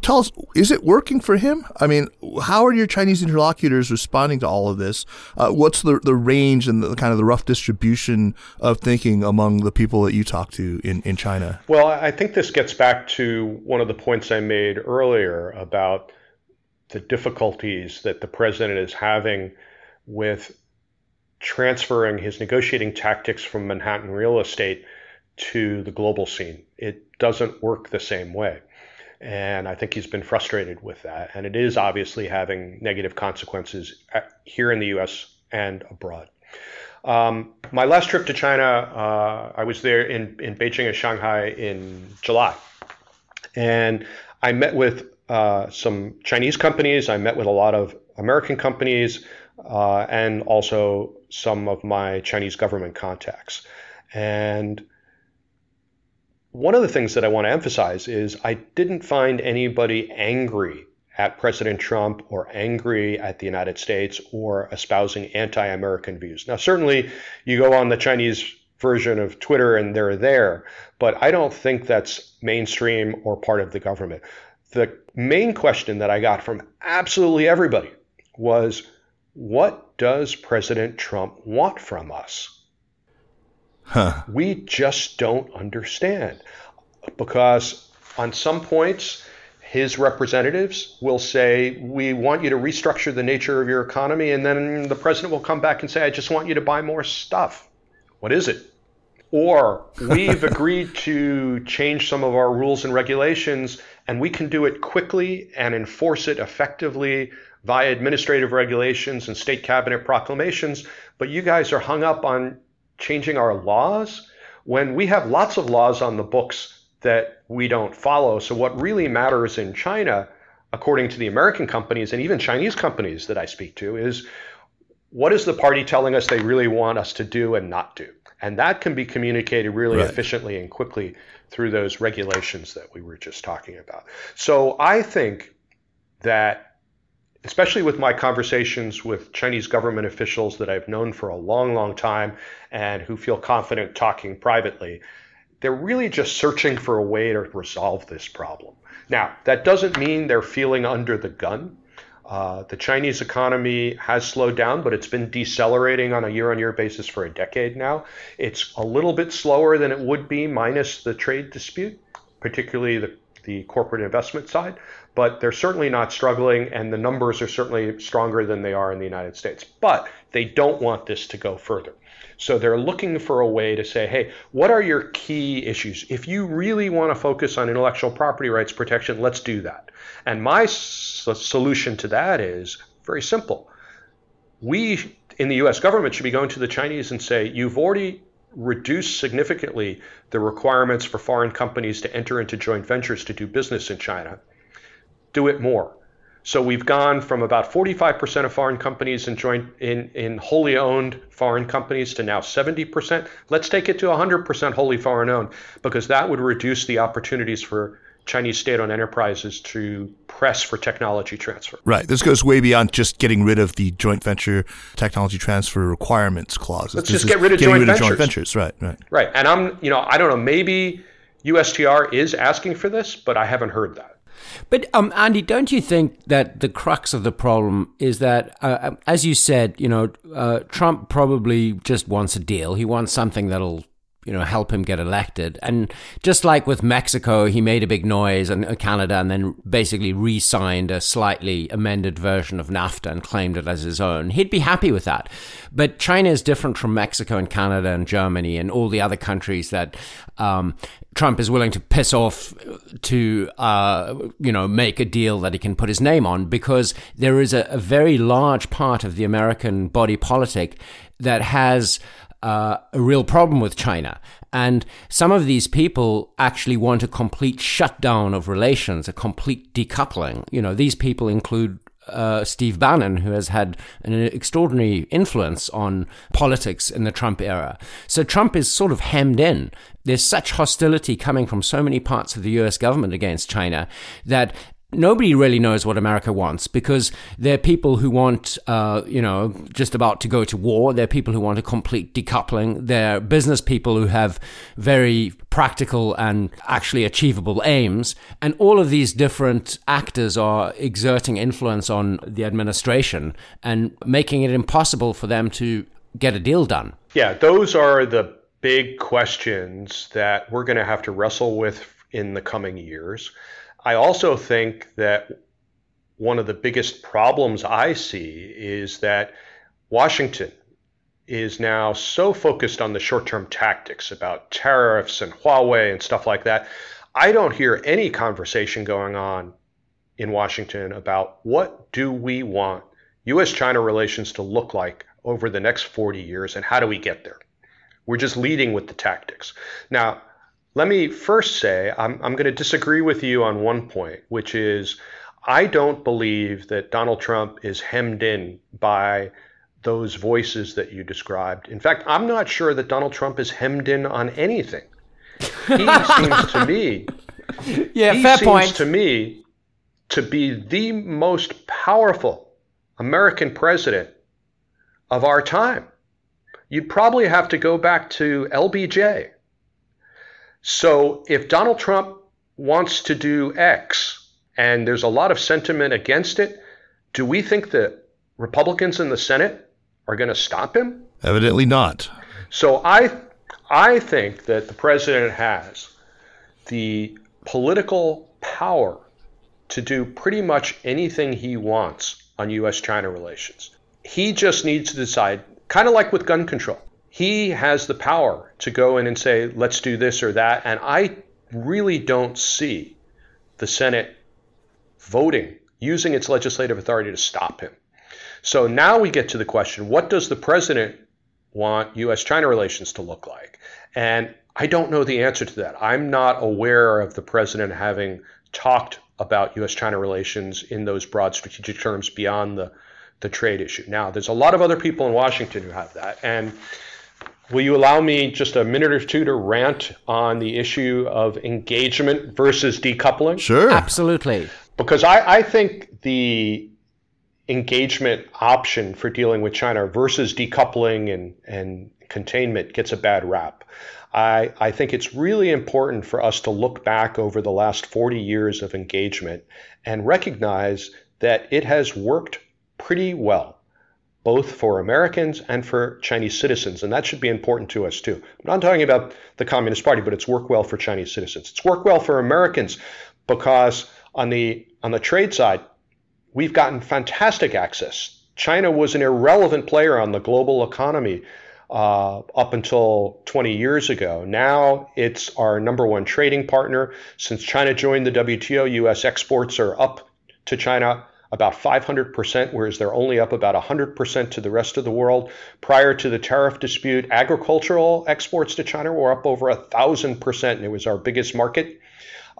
Tell us, is it working for him? I mean, how are your Chinese interlocutors responding to all of this? What's the range and the kind of the rough distribution of thinking among the people that you talk to in China? Well, I think this gets back to one of the points I made earlier about the difficulties that the president is having with transferring his negotiating tactics from Manhattan real estate to the global scene. It doesn't work the same way. And I think he's been frustrated with that. And it is obviously having negative consequences here in the U.S. and abroad. My last trip to China, I was there in Beijing and Shanghai in July. And I met with some Chinese companies. I met with a lot of American companies and also some of my Chinese government contacts. And one of the things that I want to emphasize is I didn't find anybody angry at President Trump or angry at the United States or espousing anti-American views. Now, certainly you go on the Chinese version of Twitter and they're there, but I don't think that's mainstream or part of the government. The main question that I got from absolutely everybody was, what does President Trump want from us? Huh. We just don't understand, because on some points, his representatives will say, we want you to restructure the nature of your economy. And then the president will come back and say, I just want you to buy more stuff. What is it? Or we've agreed to change some of our rules and regulations, and we can do it quickly and enforce it effectively via administrative regulations and state cabinet proclamations. But you guys are hung up on changing our laws when we have lots of laws on the books that we don't follow. So what really matters in China, according to the American companies and even Chinese companies that I speak to, is what is the party telling us they really want us to do and not do? And that can be communicated really efficiently and quickly through those regulations that we were just talking about. So I think that, especially with my conversations with Chinese government officials that I've known for a long, long time and who feel confident talking privately, they're really just searching for a way to resolve this problem. Now, that doesn't mean they're feeling under the gun. The Chinese economy has slowed down, but it's been decelerating on a year-on-year basis for a decade now. It's a little bit slower than it would be, minus the trade dispute, particularly the corporate investment side. But they're certainly not struggling, and the numbers are certainly stronger than they are in the United States. But they don't want this to go further. So they're looking for a way to say, hey, what are your key issues? If you really want to focus on intellectual property rights protection, let's do that. And my solution to that is very simple. We in the U.S. government should be going to the Chinese and say, you've already reduced significantly the requirements for foreign companies to enter into joint ventures to do business in China. Do it more. So we've gone from about 45% of foreign companies in wholly owned foreign companies to now 70%. Let's take it to 100% wholly foreign owned, because that would reduce the opportunities for Chinese state-owned enterprises to press for technology transfer. Right. This goes way beyond just getting rid of the joint venture technology transfer requirements clause. Let's just get rid of joint ventures. Right. And I don't know, maybe USTR is asking for this, but I haven't heard that. But Andy, don't you think that the crux of the problem is that, as you said, Trump probably just wants a deal. He wants something that'll, help him get elected. And just like with Mexico, he made a big noise and Canada, and then basically re-signed a slightly amended version of NAFTA and claimed it as his own. He'd be happy with that. But China is different from Mexico and Canada and Germany and all the other countries that Trump is willing to piss off to, make a deal that he can put his name on, because there is a very large part of the American body politic that has a real problem with China. And some of these people actually want a complete shutdown of relations, a complete decoupling. These people include Steve Bannon, who has had an extraordinary influence on politics in the Trump era. So Trump is sort of hemmed in. There's such hostility coming from so many parts of the US government against China that nobody really knows what America wants, because there are people who want, just about to go to war. There are people who want a complete decoupling. There are business people who have very practical and actually achievable aims. And all of these different actors are exerting influence on the administration and making it impossible for them to get a deal done. Yeah, those are the big questions that we're going to have to wrestle with in the coming years. I also think that one of the biggest problems I see is that Washington is now so focused on the short-term tactics about tariffs and Huawei and stuff like that. I don't hear any conversation going on in Washington about what do we want U.S.-China relations to look like over the next 40 years and how do we get there. We're just leading with the tactics. Now, let me first say I'm going to disagree with you on one point, which is I don't believe that Donald Trump is hemmed in by those voices that you described. In fact, I'm not sure that Donald Trump is hemmed in on anything. He seems to me to be the most powerful American president of our time. You'd probably have to go back to LBJ. So if Donald Trump wants to do X, and there's a lot of sentiment against it, do we think that Republicans in the Senate are going to stop him? Evidently not. So I think that the president has the political power to do pretty much anything he wants on U.S.-China relations. He just needs to decide, kind of like with gun control. He has the power to go in and say, let's do this or that. And I really don't see the Senate voting, using its legislative authority to stop him. So now we get to the question, what does the president want U.S.-China relations to look like? And I don't know the answer to that. I'm not aware of the president having talked about U.S.-China relations in those broad strategic terms beyond the trade issue. Now, there's a lot of other people in Washington who have that. And will you allow me just a minute or two to rant on the issue of engagement versus decoupling? Sure. Absolutely. Because I think the engagement option for dealing with China versus decoupling and containment gets a bad rap. I think it's really important for us to look back over the last 40 years of engagement and recognize that it has worked pretty well, both for Americans and for Chinese citizens. And that should be important to us, too. I'm not talking about the Communist Party, but it's worked well for Chinese citizens. It's worked well for Americans because on the trade side, we've gotten fantastic access. China was an irrelevant player on the global economy up until 20 years ago. Now it's our number one trading partner. Since China joined the WTO, U.S. exports are up to China about 500%, whereas they're only up about 100% to the rest of the world. Prior to the tariff dispute, agricultural exports to China were up over 1,000%, and it was our biggest market.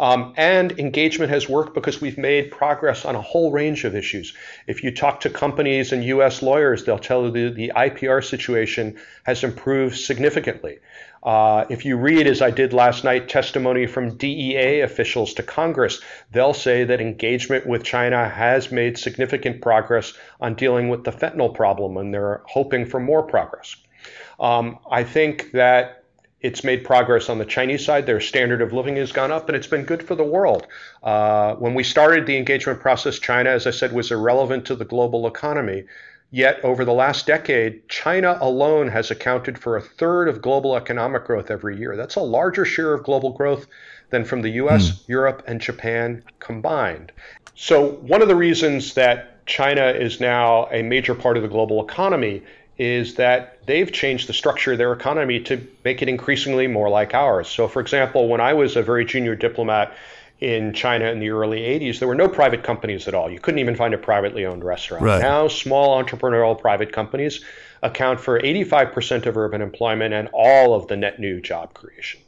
And engagement has worked because we've made progress on a whole range of issues. If you talk to companies and U.S. lawyers, they'll tell you the IPR situation has improved significantly. If you read, as I did last night, testimony from DEA officials to Congress, they'll say that engagement with China has made significant progress on dealing with the fentanyl problem, and they're hoping for more progress. I think that it's made progress on the Chinese side. Their standard of living has gone up, and it's been good for the world. When we started the engagement process, China, as I said, was irrelevant to the global economy. Yet over the last decade, China alone has accounted for a third of global economic growth every year. That's a larger share of global growth than from the U.S., Europe, and Japan combined. So one of the reasons that China is now a major part of the global economy is that they've changed the structure of their economy to make it increasingly more like ours. So, for example, when I was a very junior diplomat in China in the early 80s, there were no private companies at all. You couldn't even find a privately owned restaurant. Right. Now, small entrepreneurial private companies account for 85% of urban employment and all of the net new job creation.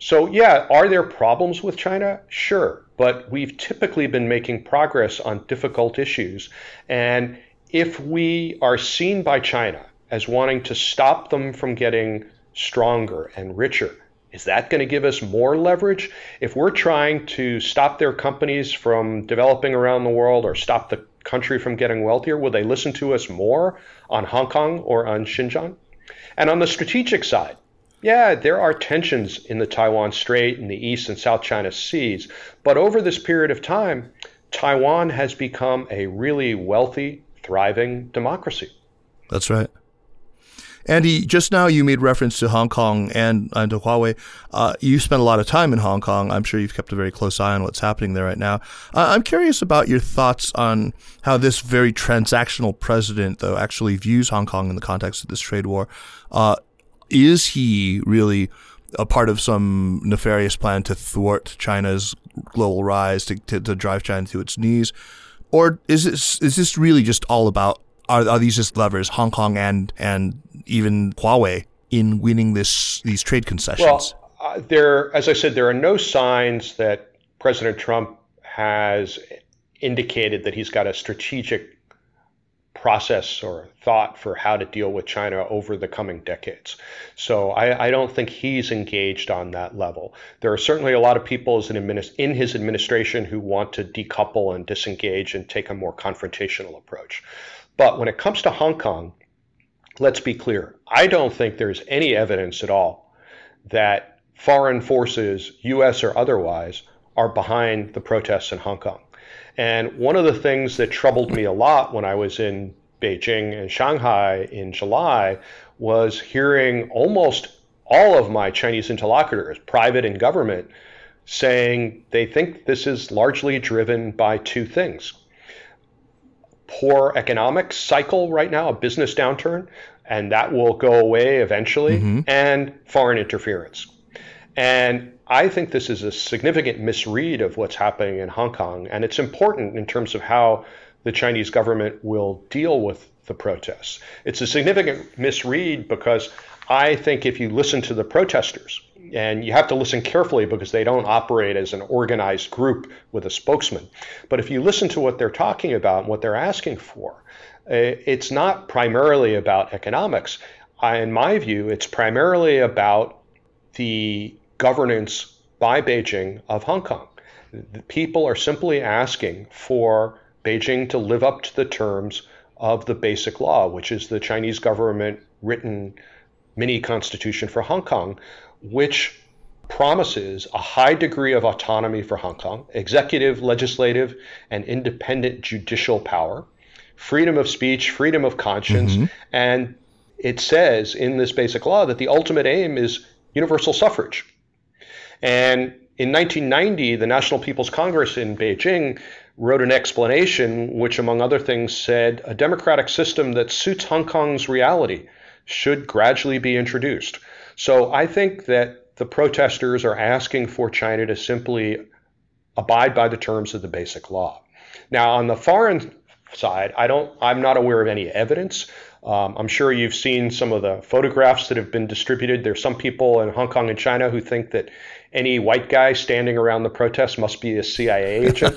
So, are there problems with China? Sure. But we've typically been making progress on difficult issues. And if we are seen by China as wanting to stop them from getting stronger and richer, is that going to give us more leverage? If we're trying to stop their companies from developing around the world or stop the country from getting wealthier, will they listen to us more on Hong Kong or on Xinjiang? And on the strategic side, yeah, there are tensions in the Taiwan Strait and the East and South China Seas, but over this period of time, Taiwan has become a really wealthy, thriving democracy. That's right. Andy, just now you made reference to Hong Kong and to Huawei. You spent a lot of time in Hong Kong. I'm sure you've kept a very close eye on what's happening there right now. I'm curious about your thoughts on how this very transactional president, though, actually views Hong Kong in the context of this trade war. Is he really a part of some nefarious plan to thwart China's global rise, to drive China to its knees? Or is this really just all about, are these just levers, Hong Kong and even Huawei, in winning these trade concessions? Well, as I said, there are no signs that President Trump has indicated that he's got a strategic process or thought for how to deal with China over the coming decades. So I don't think he's engaged on that level. There are certainly a lot of people in his administration who want to decouple and disengage and take a more confrontational approach. But when it comes to Hong Kong, let's be clear. I don't think there's any evidence at all that foreign forces, U.S. or otherwise, are behind the protests in Hong Kong. And one of the things that troubled me a lot when I was in Beijing and Shanghai in July was hearing almost all of my Chinese interlocutors, private and government, saying they think this is largely driven by two things: poor economic cycle right now, a business downturn, and that will go away eventually, and foreign interference. And I think this is a significant misread of what's happening in Hong Kong, and it's important in terms of how the Chinese government will deal with the protests. It's a significant misread because I think if you listen to the protesters, and you have to listen carefully because they don't operate as an organized group with a spokesman, but if you listen to what they're talking about and what they're asking for, it's not primarily about economics. In my view, it's primarily about the governance by Beijing of Hong Kong. The people are simply asking for Beijing to live up to the terms of the Basic Law, which is the Chinese government written mini constitution for Hong Kong, which promises a high degree of autonomy for Hong Kong, executive, legislative, and independent judicial power, freedom of speech, freedom of conscience. And it says in this Basic Law that the ultimate aim is universal suffrage. And in 1990, the National People's Congress in Beijing wrote an explanation which, among other things, said a democratic system that suits Hong Kong's reality should gradually be introduced. So I think that the protesters are asking for China to simply abide by the terms of the Basic Law. Now, on the foreign side, I'm not aware of any evidence. I'm sure you've seen some of the photographs that have been distributed. There's some people in Hong Kong and China who think that any white guy standing around the protest must be a CIA agent.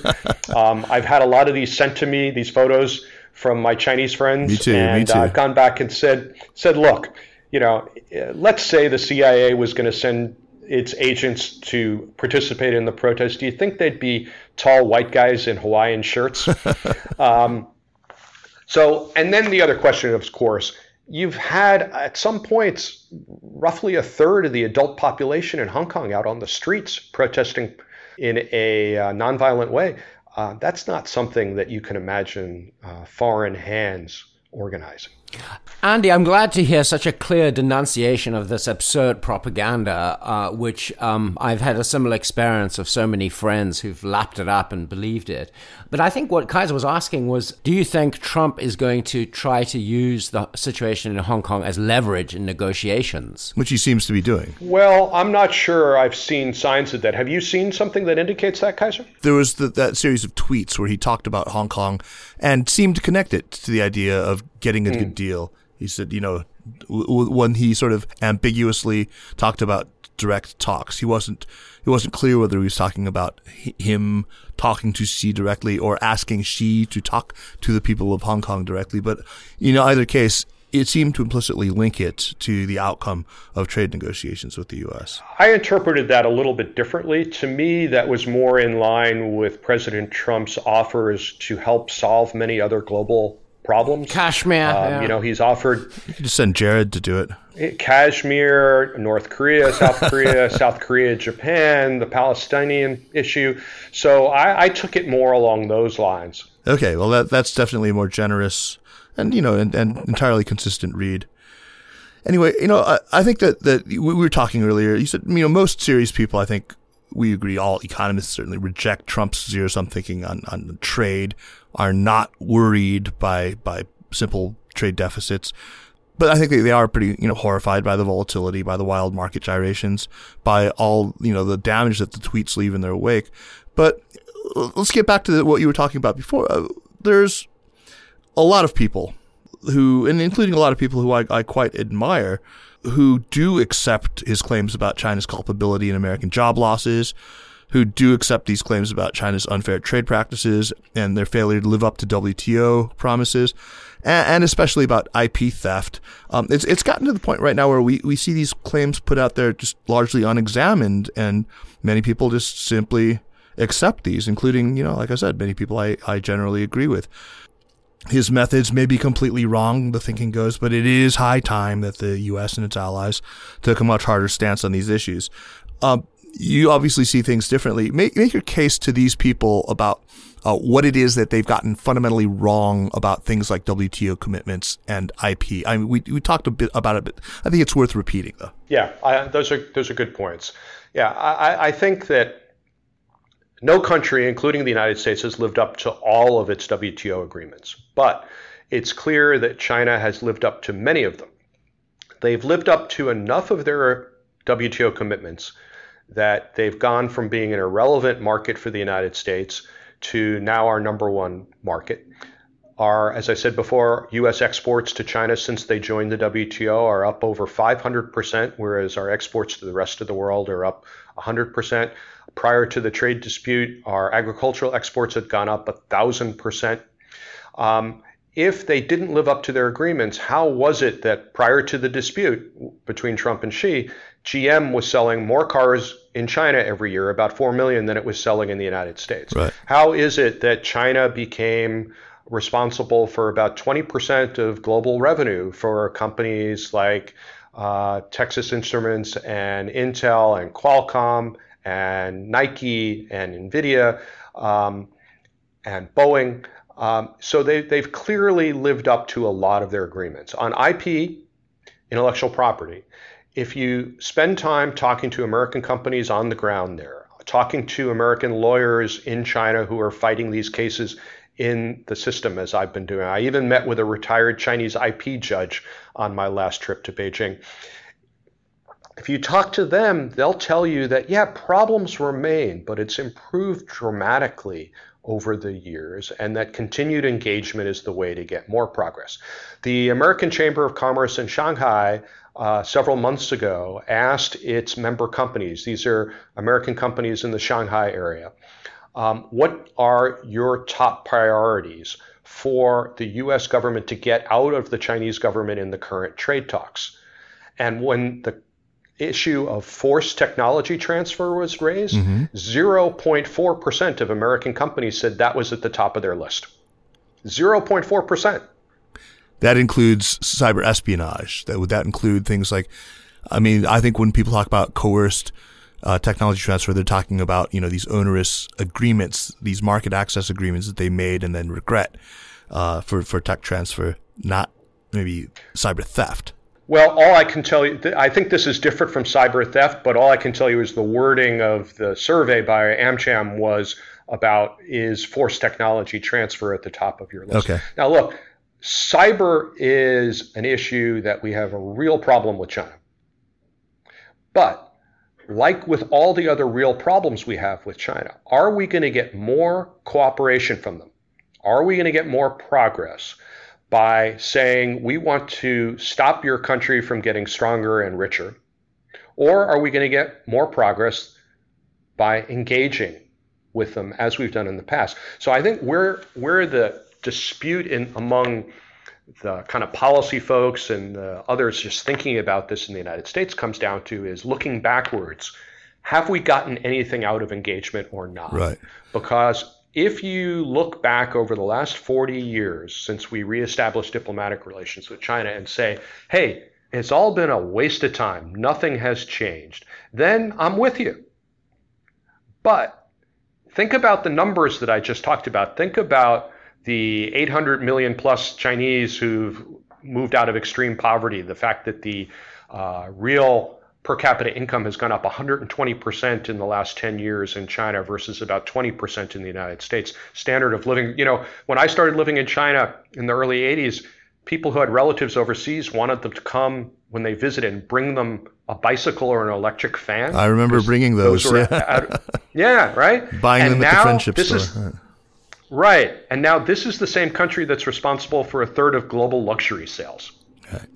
I've had a lot of these sent to me, these photos from my Chinese friends. Me too. I've gone back and said, look, let's say the CIA was going to send its agents to participate in the protest. Do you think they'd be tall white guys in Hawaiian shirts? So, and then the other question, of course, you've had at some points roughly a third of the adult population in Hong Kong out on the streets protesting in a nonviolent way. That's not something that you can imagine foreign hands organizing. Andy, I'm glad to hear such a clear denunciation of this absurd propaganda, which I've had a similar experience of so many friends who've lapped it up and believed it. But I think what Kaiser was asking was, do you think Trump is going to try to use the situation in Hong Kong as leverage in negotiations? Which he seems to be doing. Well, I'm not sure I've seen signs of that. Have you seen something that indicates that, Kaiser? There was that series of tweets where he talked about Hong Kong and seemed to connect it to the idea of getting a good deal. He said, when he sort of ambiguously talked about direct talks, he wasn't clear whether he was talking about him talking to Xi directly or asking Xi to talk to the people of Hong Kong directly. But either case, it seemed to implicitly link it to the outcome of trade negotiations with the U.S. I interpreted that a little bit differently. To me, that was more in line with President Trump's offers to help solve many other global problems. Kashmir. He's offered. You could just send Jared to do it. Kashmir, North Korea, South Korea, South Korea, Japan, the Palestinian issue. So I took it more along those lines. Okay, well, that's definitely more generous and, and entirely consistent read. Anyway, I think that we were talking earlier. You said, most serious people, I think we agree, all economists certainly reject Trump's zero-sum thinking on trade, are not worried by simple trade deficits. But I think they are pretty, horrified by the volatility, by the wild market gyrations, by all, the damage that the tweets leave in their wake. But let's get back to what you were talking about before. There's a lot of people who, and including a lot of people who I quite admire, who do accept his claims about China's culpability in American job losses, who do accept these claims about China's unfair trade practices and their failure to live up to WTO promises, and especially about IP theft. It's gotten to the point right now where we see these claims put out there just largely unexamined, and many people just simply accept these, including, like I said, many people I generally agree with. His methods may be completely wrong, the thinking goes, but it is high time that the U.S. and its allies took a much harder stance on these issues. You obviously see things differently. Make your case to these people about what it is that they've gotten fundamentally wrong about things like WTO commitments and IP. I mean, we talked a bit about it, but I think it's worth repeating, though. Yeah, those are good points. Yeah, I think that no country, including the United States, has lived up to all of its WTO agreements, but it's clear that China has lived up to many of them. They've lived up to enough of their WTO commitments that they've gone from being an irrelevant market for the United States to now our number one market. As I said before, U.S. exports to China since they joined the WTO are up over 500%, whereas our exports to the rest of the world are up 100%. Prior to the trade dispute, our agricultural exports had gone up 1,000%. If they didn't live up to their agreements, how was it that prior to the dispute between Trump and Xi, GM was selling more cars in China every year, about 4 million, than it was selling in the United States? Right. How is it that China became responsible for about 20% of global revenue for companies like Texas Instruments and Intel and Qualcomm and Nike and NVIDIA and Boeing? So they've clearly lived up to a lot of their agreements. On IP, intellectual property, if you spend time talking to American companies on the ground there, talking to American lawyers in China who are fighting these cases in the system, as I've been doing, I even met with a retired Chinese IP judge on my last trip to Beijing. If you talk to them, they'll tell you that, yeah, problems remain, but it's improved dramatically over the years, and that continued engagement is the way to get more progress. The American Chamber of Commerce in Shanghai several months ago asked its member companies, these are American companies in the Shanghai area, what are your top priorities for the U.S. government to get out of the Chinese government in the current trade talks? And when the issue of forced technology transfer was raised, 0.4% of American companies said that was at the top of their list. 0.4%. That includes cyber espionage. Would that include things like, I mean, I think when people talk about coerced technology transfer, they're talking about, these onerous agreements, these market access agreements that they made and then regret for tech transfer, not maybe cyber theft. Well, all I can tell you, I think this is different from cyber theft, but all I can tell you is the wording of the survey by AmCham was about, is forced technology transfer at the top of your list? Okay. Now, look, cyber is an issue that we have a real problem with China. But like with all the other real problems we have with China, are we going to get more cooperation from them? Are we going to get more progress by saying we want to stop your country from getting stronger and richer? Or are we going to get more progress by engaging with them as we've done in the past? So I think where the dispute among the kind of policy folks and others just thinking about this in the United States comes down to is looking backwards. Have we gotten anything out of engagement or not? Right. Because if you look back over the last 40 years since we reestablished diplomatic relations with China and say, hey, it's all been a waste of time, nothing has changed, then I'm with you. But think about the numbers that I just talked about. Think about the 800 million plus Chinese who've moved out of extreme poverty, the fact that the real per capita income has gone up 120% in the last 10 years in China versus about 20% in the United States. Standard of living, when I started living in China in the early 80s, people who had relatives overseas wanted them to come when they visited and bring them a bicycle or an electric fan. I remember bringing those right? Buying them at the friendship store. Right. And now this is the same country that's responsible for a third of global luxury sales.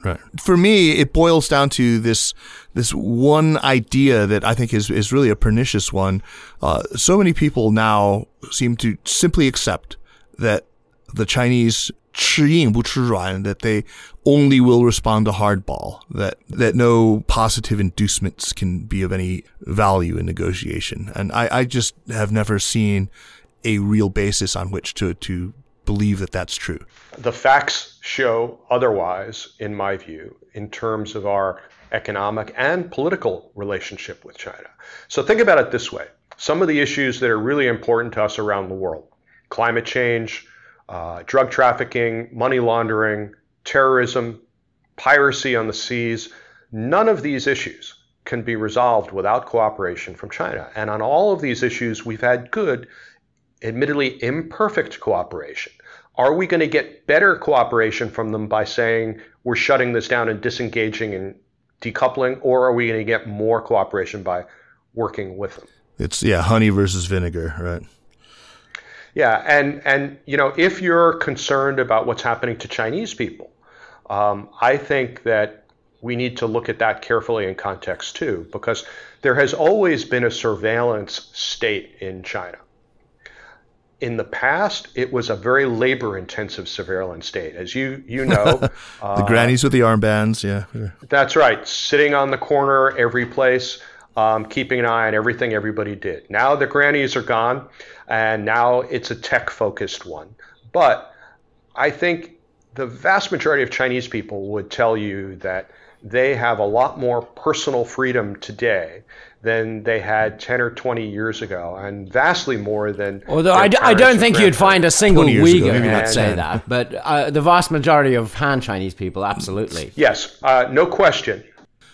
Right. For me, it boils down to this one idea that I think is really a pernicious one. So many people now seem to simply accept that the Chinese 吃硬不吃软, that they only will respond to hardball, that no positive inducements can be of any value in negotiation. And I just have never seen a real basis on which to believe that that's true. The facts show otherwise, in my view, in terms of our economic and political relationship with China. So think about it this way. Some of the issues that are really important to us around the world, climate change, drug trafficking, money laundering, terrorism, piracy on the seas, none of these issues can be resolved without cooperation from China. And on all of these issues, we've had good, admittedly imperfect cooperation. Are we going to get better cooperation from them by saying we're shutting this down and disengaging and decoupling, or are we going to get more cooperation by working with them? It's honey versus vinegar, right? Yeah, and you know, if you're concerned about what's happening to Chinese people, I think that we need to look at that carefully in context too, because there has always been a surveillance state in China. In the past, it was a very labor-intensive surveillance state, as you know. The grannies with the armbands, yeah. That's right. Sitting on the corner every place, keeping an eye on everything everybody did. Now the grannies are gone, and now it's a tech-focused one. But I think the vast majority of Chinese people would tell you that they have a lot more personal freedom today than they had 10 or 20 years ago, and vastly more than... Although I don't think you'd find a single Uyghur who would say that, but the vast majority of Han Chinese people, absolutely. Yes, no question.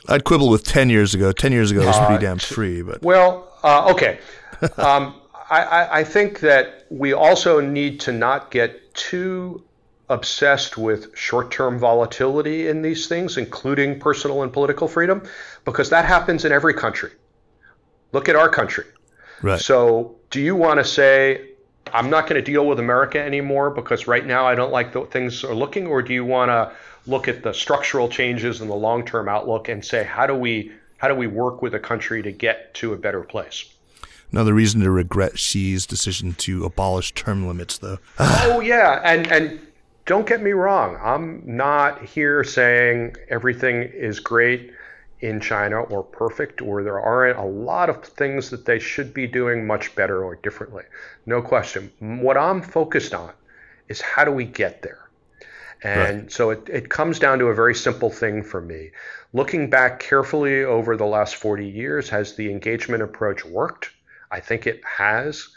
I'd quibble with 10 years ago. 10 years ago was pretty damn free, but... Well, okay. I think that we also need to not get too obsessed with short-term volatility in these things, including personal and political freedom, because that happens in every country. Look at our country. Right. So do you want to say, I'm not going to deal with America anymore because right now I don't like the things are looking, or do you want to look at the structural changes and the long-term outlook and say, how do we work with a country to get to a better place? Another reason to regret Xi's decision to abolish term limits, though. Oh, yeah. And don't get me wrong. I'm not here saying everything is great in China or perfect, or there aren't a lot of things that they should be doing much better or differently. No question. What I'm focused on is how do we get there? And so it comes down to a very simple thing for me. Looking back carefully over the last 40 years, has the engagement approach worked? I think it has.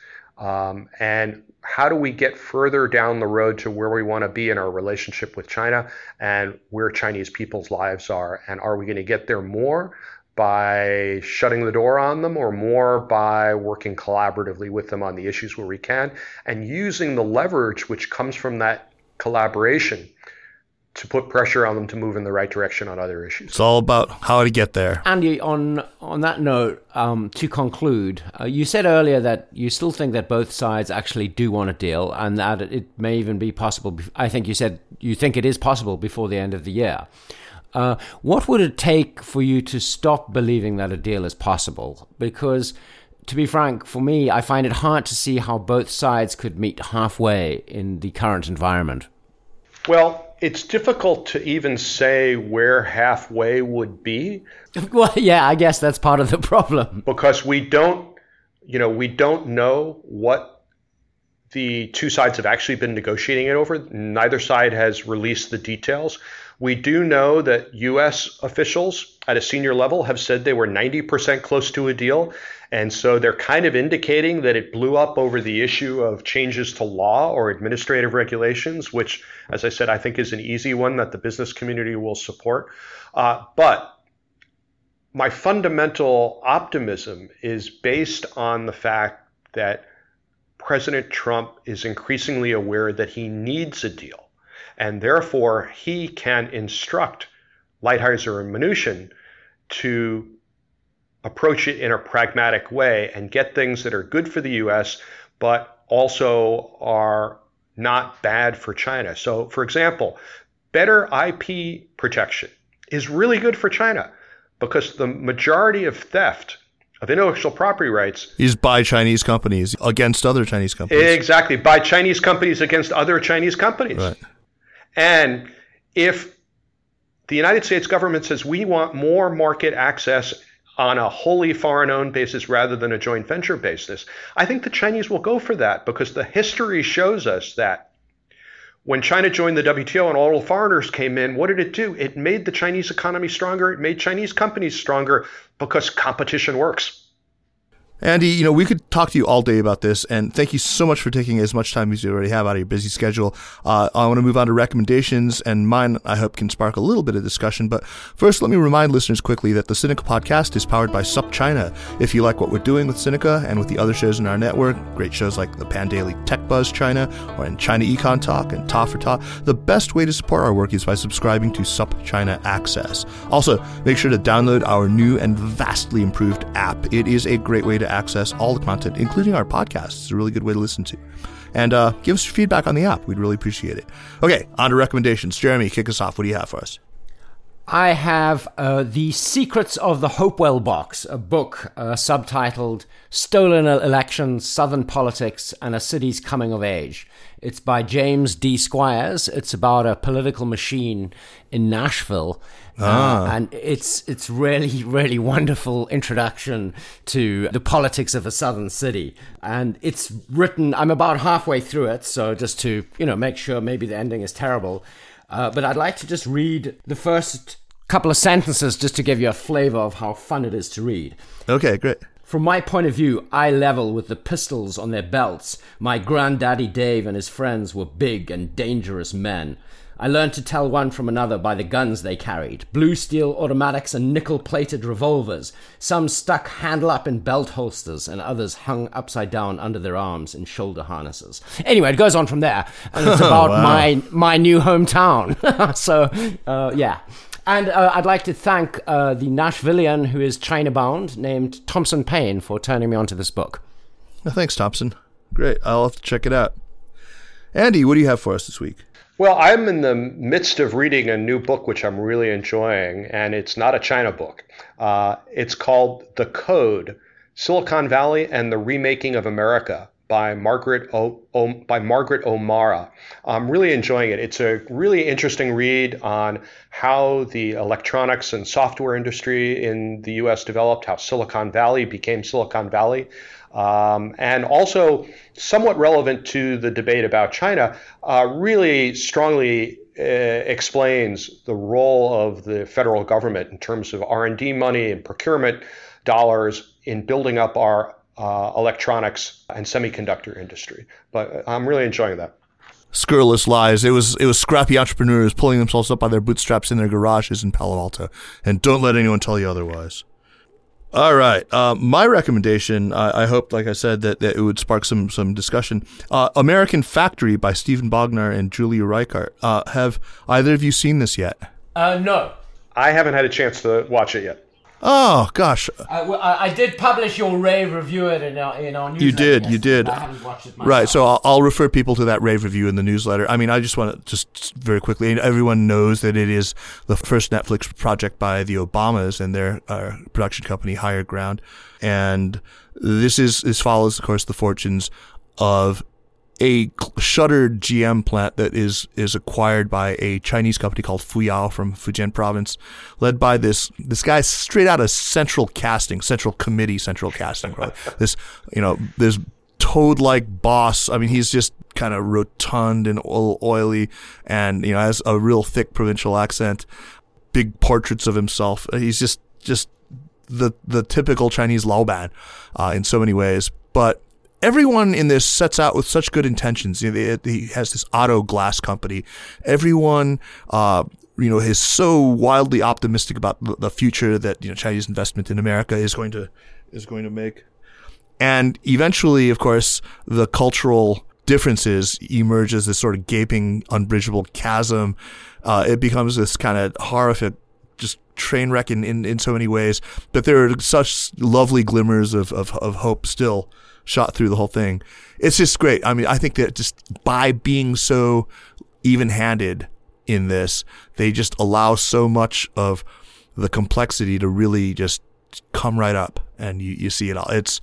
And how do we get further down the road to where we want to be in our relationship with China and where Chinese people's lives are? And are we going to get there more by shutting the door on them, or more by working collaboratively with them on the issues where we can, and using the leverage which comes from that collaboration to put pressure on them to move in the right direction on other issues? It's all about how to get there. Andy, on that note, to conclude, you said earlier that you still think that both sides actually do want a deal, and that it may even be possible. I think you said you think it is possible before the end of the year. What would it take for you to stop believing that a deal is possible? Because, to be frank, for me, I find it hard to see how both sides could meet halfway in the current environment. Well, it's difficult to even say where halfway would be. Well, yeah, I guess that's part of the problem. Because we don't know what the two sides have actually been negotiating it over. Neither side has released the details. We do know that U.S. officials at a senior level have said they were 90% close to a deal. And so they're kind of indicating that it blew up over the issue of changes to law or administrative regulations, which, as I said, I think is an easy one that the business community will support. But my fundamental optimism is based on the fact that President Trump is increasingly aware that he needs a deal. And therefore, he can instruct Lighthizer and Mnuchin to approach it in a pragmatic way and get things that are good for the U.S., but also are not bad for China. So, for example, better IP protection is really good for China because the majority of theft of intellectual property rights is by Chinese companies against other Chinese companies. Exactly, by Chinese companies against other Chinese companies. Right. And if the United States government says we want more market access on a wholly foreign-owned basis rather than a joint venture basis, I think the Chinese will go for that because the history shows us that when China joined the WTO and all foreigners came in, what did it do? It made the Chinese economy stronger. It made Chinese companies stronger because competition works. Andy, you know, we could talk to you all day about this, and thank you so much for taking as much time as you already have out of your busy schedule. I want to move on to recommendations, and mine, I hope, can spark a little bit of discussion. But first, let me remind listeners quickly that the Sinica Podcast is powered by SupChina. If you like what we're doing with Sinica and with the other shows in our network, great shows like the Pan Daily Tech Buzz China or in China Econ Talk and Ta for Ta, the best way to support our work is by subscribing to SupChina Access. Also, make sure to download our new and vastly improved app. It is a great way to access all the content, including our podcasts. It's a really good way to listen to. And give us your feedback on the app. We'd really appreciate it. Okay, on to recommendations. Jeremy, kick us off. What do you have for us? I have The Secrets of the Hopewell Box, a book subtitled Stolen Elections, Southern Politics, and a City's Coming of Age. It's by James D. Squires. It's about a political machine in Nashville. And it's really, really wonderful introduction to the politics of a southern city. And it's written, I'm about halfway through it, so just to, you know, make sure maybe the ending is terrible. But I'd like to just read the first couple of sentences just to give you a flavor of how fun it is to read. Okay, great. From my point of view, eye level with the pistols on their belts, my granddaddy Dave and his friends were big and dangerous men. I learned to tell one from another by the guns they carried. Blue steel automatics and nickel-plated revolvers, some stuck handle up in belt holsters and others hung upside down under their arms in shoulder harnesses. Anyway, it goes on from there. And it's about my new hometown. So, yeah. And I'd like to thank the Nashvilleian who is China-bound named Thompson Payne for turning me onto this book. Well, thanks, Thompson. Great. I'll have to check it out. Andy, what do you have for us this week? Well, I'm in the midst of reading a new book, which I'm really enjoying, and it's not a China book. It's called The Code, Silicon Valley and the Remaking of America by Margaret O'Mara. I'm really enjoying it. It's a really interesting read on how the electronics and software industry in the U.S. developed, how Silicon Valley became Silicon Valley. And also somewhat relevant to the debate about China, really strongly explains the role of the federal government in terms of R&D money and procurement dollars in building up our electronics and semiconductor industry. But I'm really enjoying that. Scurrilous lies. It was scrappy entrepreneurs pulling themselves up by their bootstraps in their garages in Palo Alto. And don't let anyone tell you otherwise. All right. My recommendation, I hope, like I said, that it would spark some discussion. American Factory by Stephen Bognar and Julia Reichart. Have either of you seen this yet? No. I haven't had a chance to watch it yet. Oh, gosh. I did publish your rave review in our newsletter. You did. I haven't watched it myself. Right, so I'll refer people to that rave review in the newsletter. I mean, I just want to very quickly, everyone knows that it is the first Netflix project by the Obamas and their production company, Higher Ground. And this follows, of course, the fortunes of a shuttered GM plant that is acquired by a Chinese company called Fuyao from Fujian province, led by this guy straight out of Central Casting, right? This toad-like boss. I mean, he's just kind of rotund and oily and, has a real thick provincial accent, big portraits of himself. He's just the typical Chinese Laoban in so many ways, but everyone in this sets out with such good intentions. He has this auto glass company. Everyone, is so wildly optimistic about the future that Chinese investment in America is going to make. And eventually, of course, the cultural differences emerge as this sort of gaping, unbridgeable chasm. It becomes this kind of horrific just train wreck in so many ways. But there are such lovely glimmers of hope still shot through the whole thing. It's just great. I mean, I think that just by being so even-handed in this, they just allow so much of the complexity to really just come right up, and you see it all. It's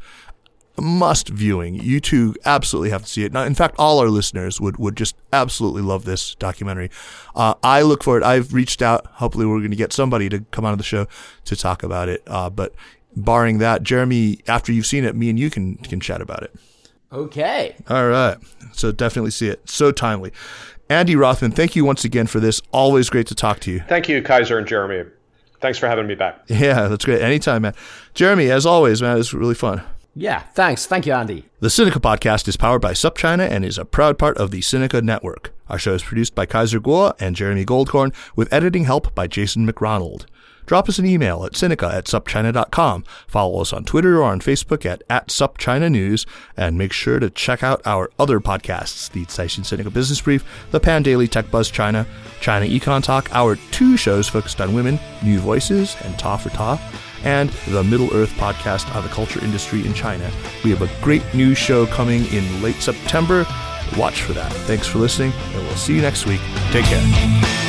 must viewing. You two absolutely have to see it. Now, in fact, all our listeners would just absolutely love this documentary. I look for it. I've reached out. Hopefully we're going to get somebody to come on the show to talk about it. But barring that, Jeremy, after you've seen it, me and you can chat about it. Okay. All right. So definitely see it. So timely. Andy Rothman, thank you once again for this. Always great to talk to you. Thank you, Kaiser and Jeremy. Thanks for having me back. Yeah, that's great. Anytime, man. Jeremy, as always, man, it was really fun. Yeah, thanks. Thank you, Andy. The Sinica Podcast is powered by SupChina and is a proud part of the Sinica Network. Our show is produced by Kaiser Gould and Jeremy Goldkorn, with editing help by Jason McRonald. Drop us an email at sinica@subchina.com. Follow us on Twitter or on Facebook at SupChina News, and make sure to check out our other podcasts, the Caixin Sinica Business Brief, the Pan Daily Tech Buzz China, China Econ Talk, our two shows focused on women, New Voices and Ta for Ta, and the Middle Earth podcast on the culture industry in China. We have a great new show coming in late September. Watch for that. Thanks for listening, and we'll see you next week. Take care.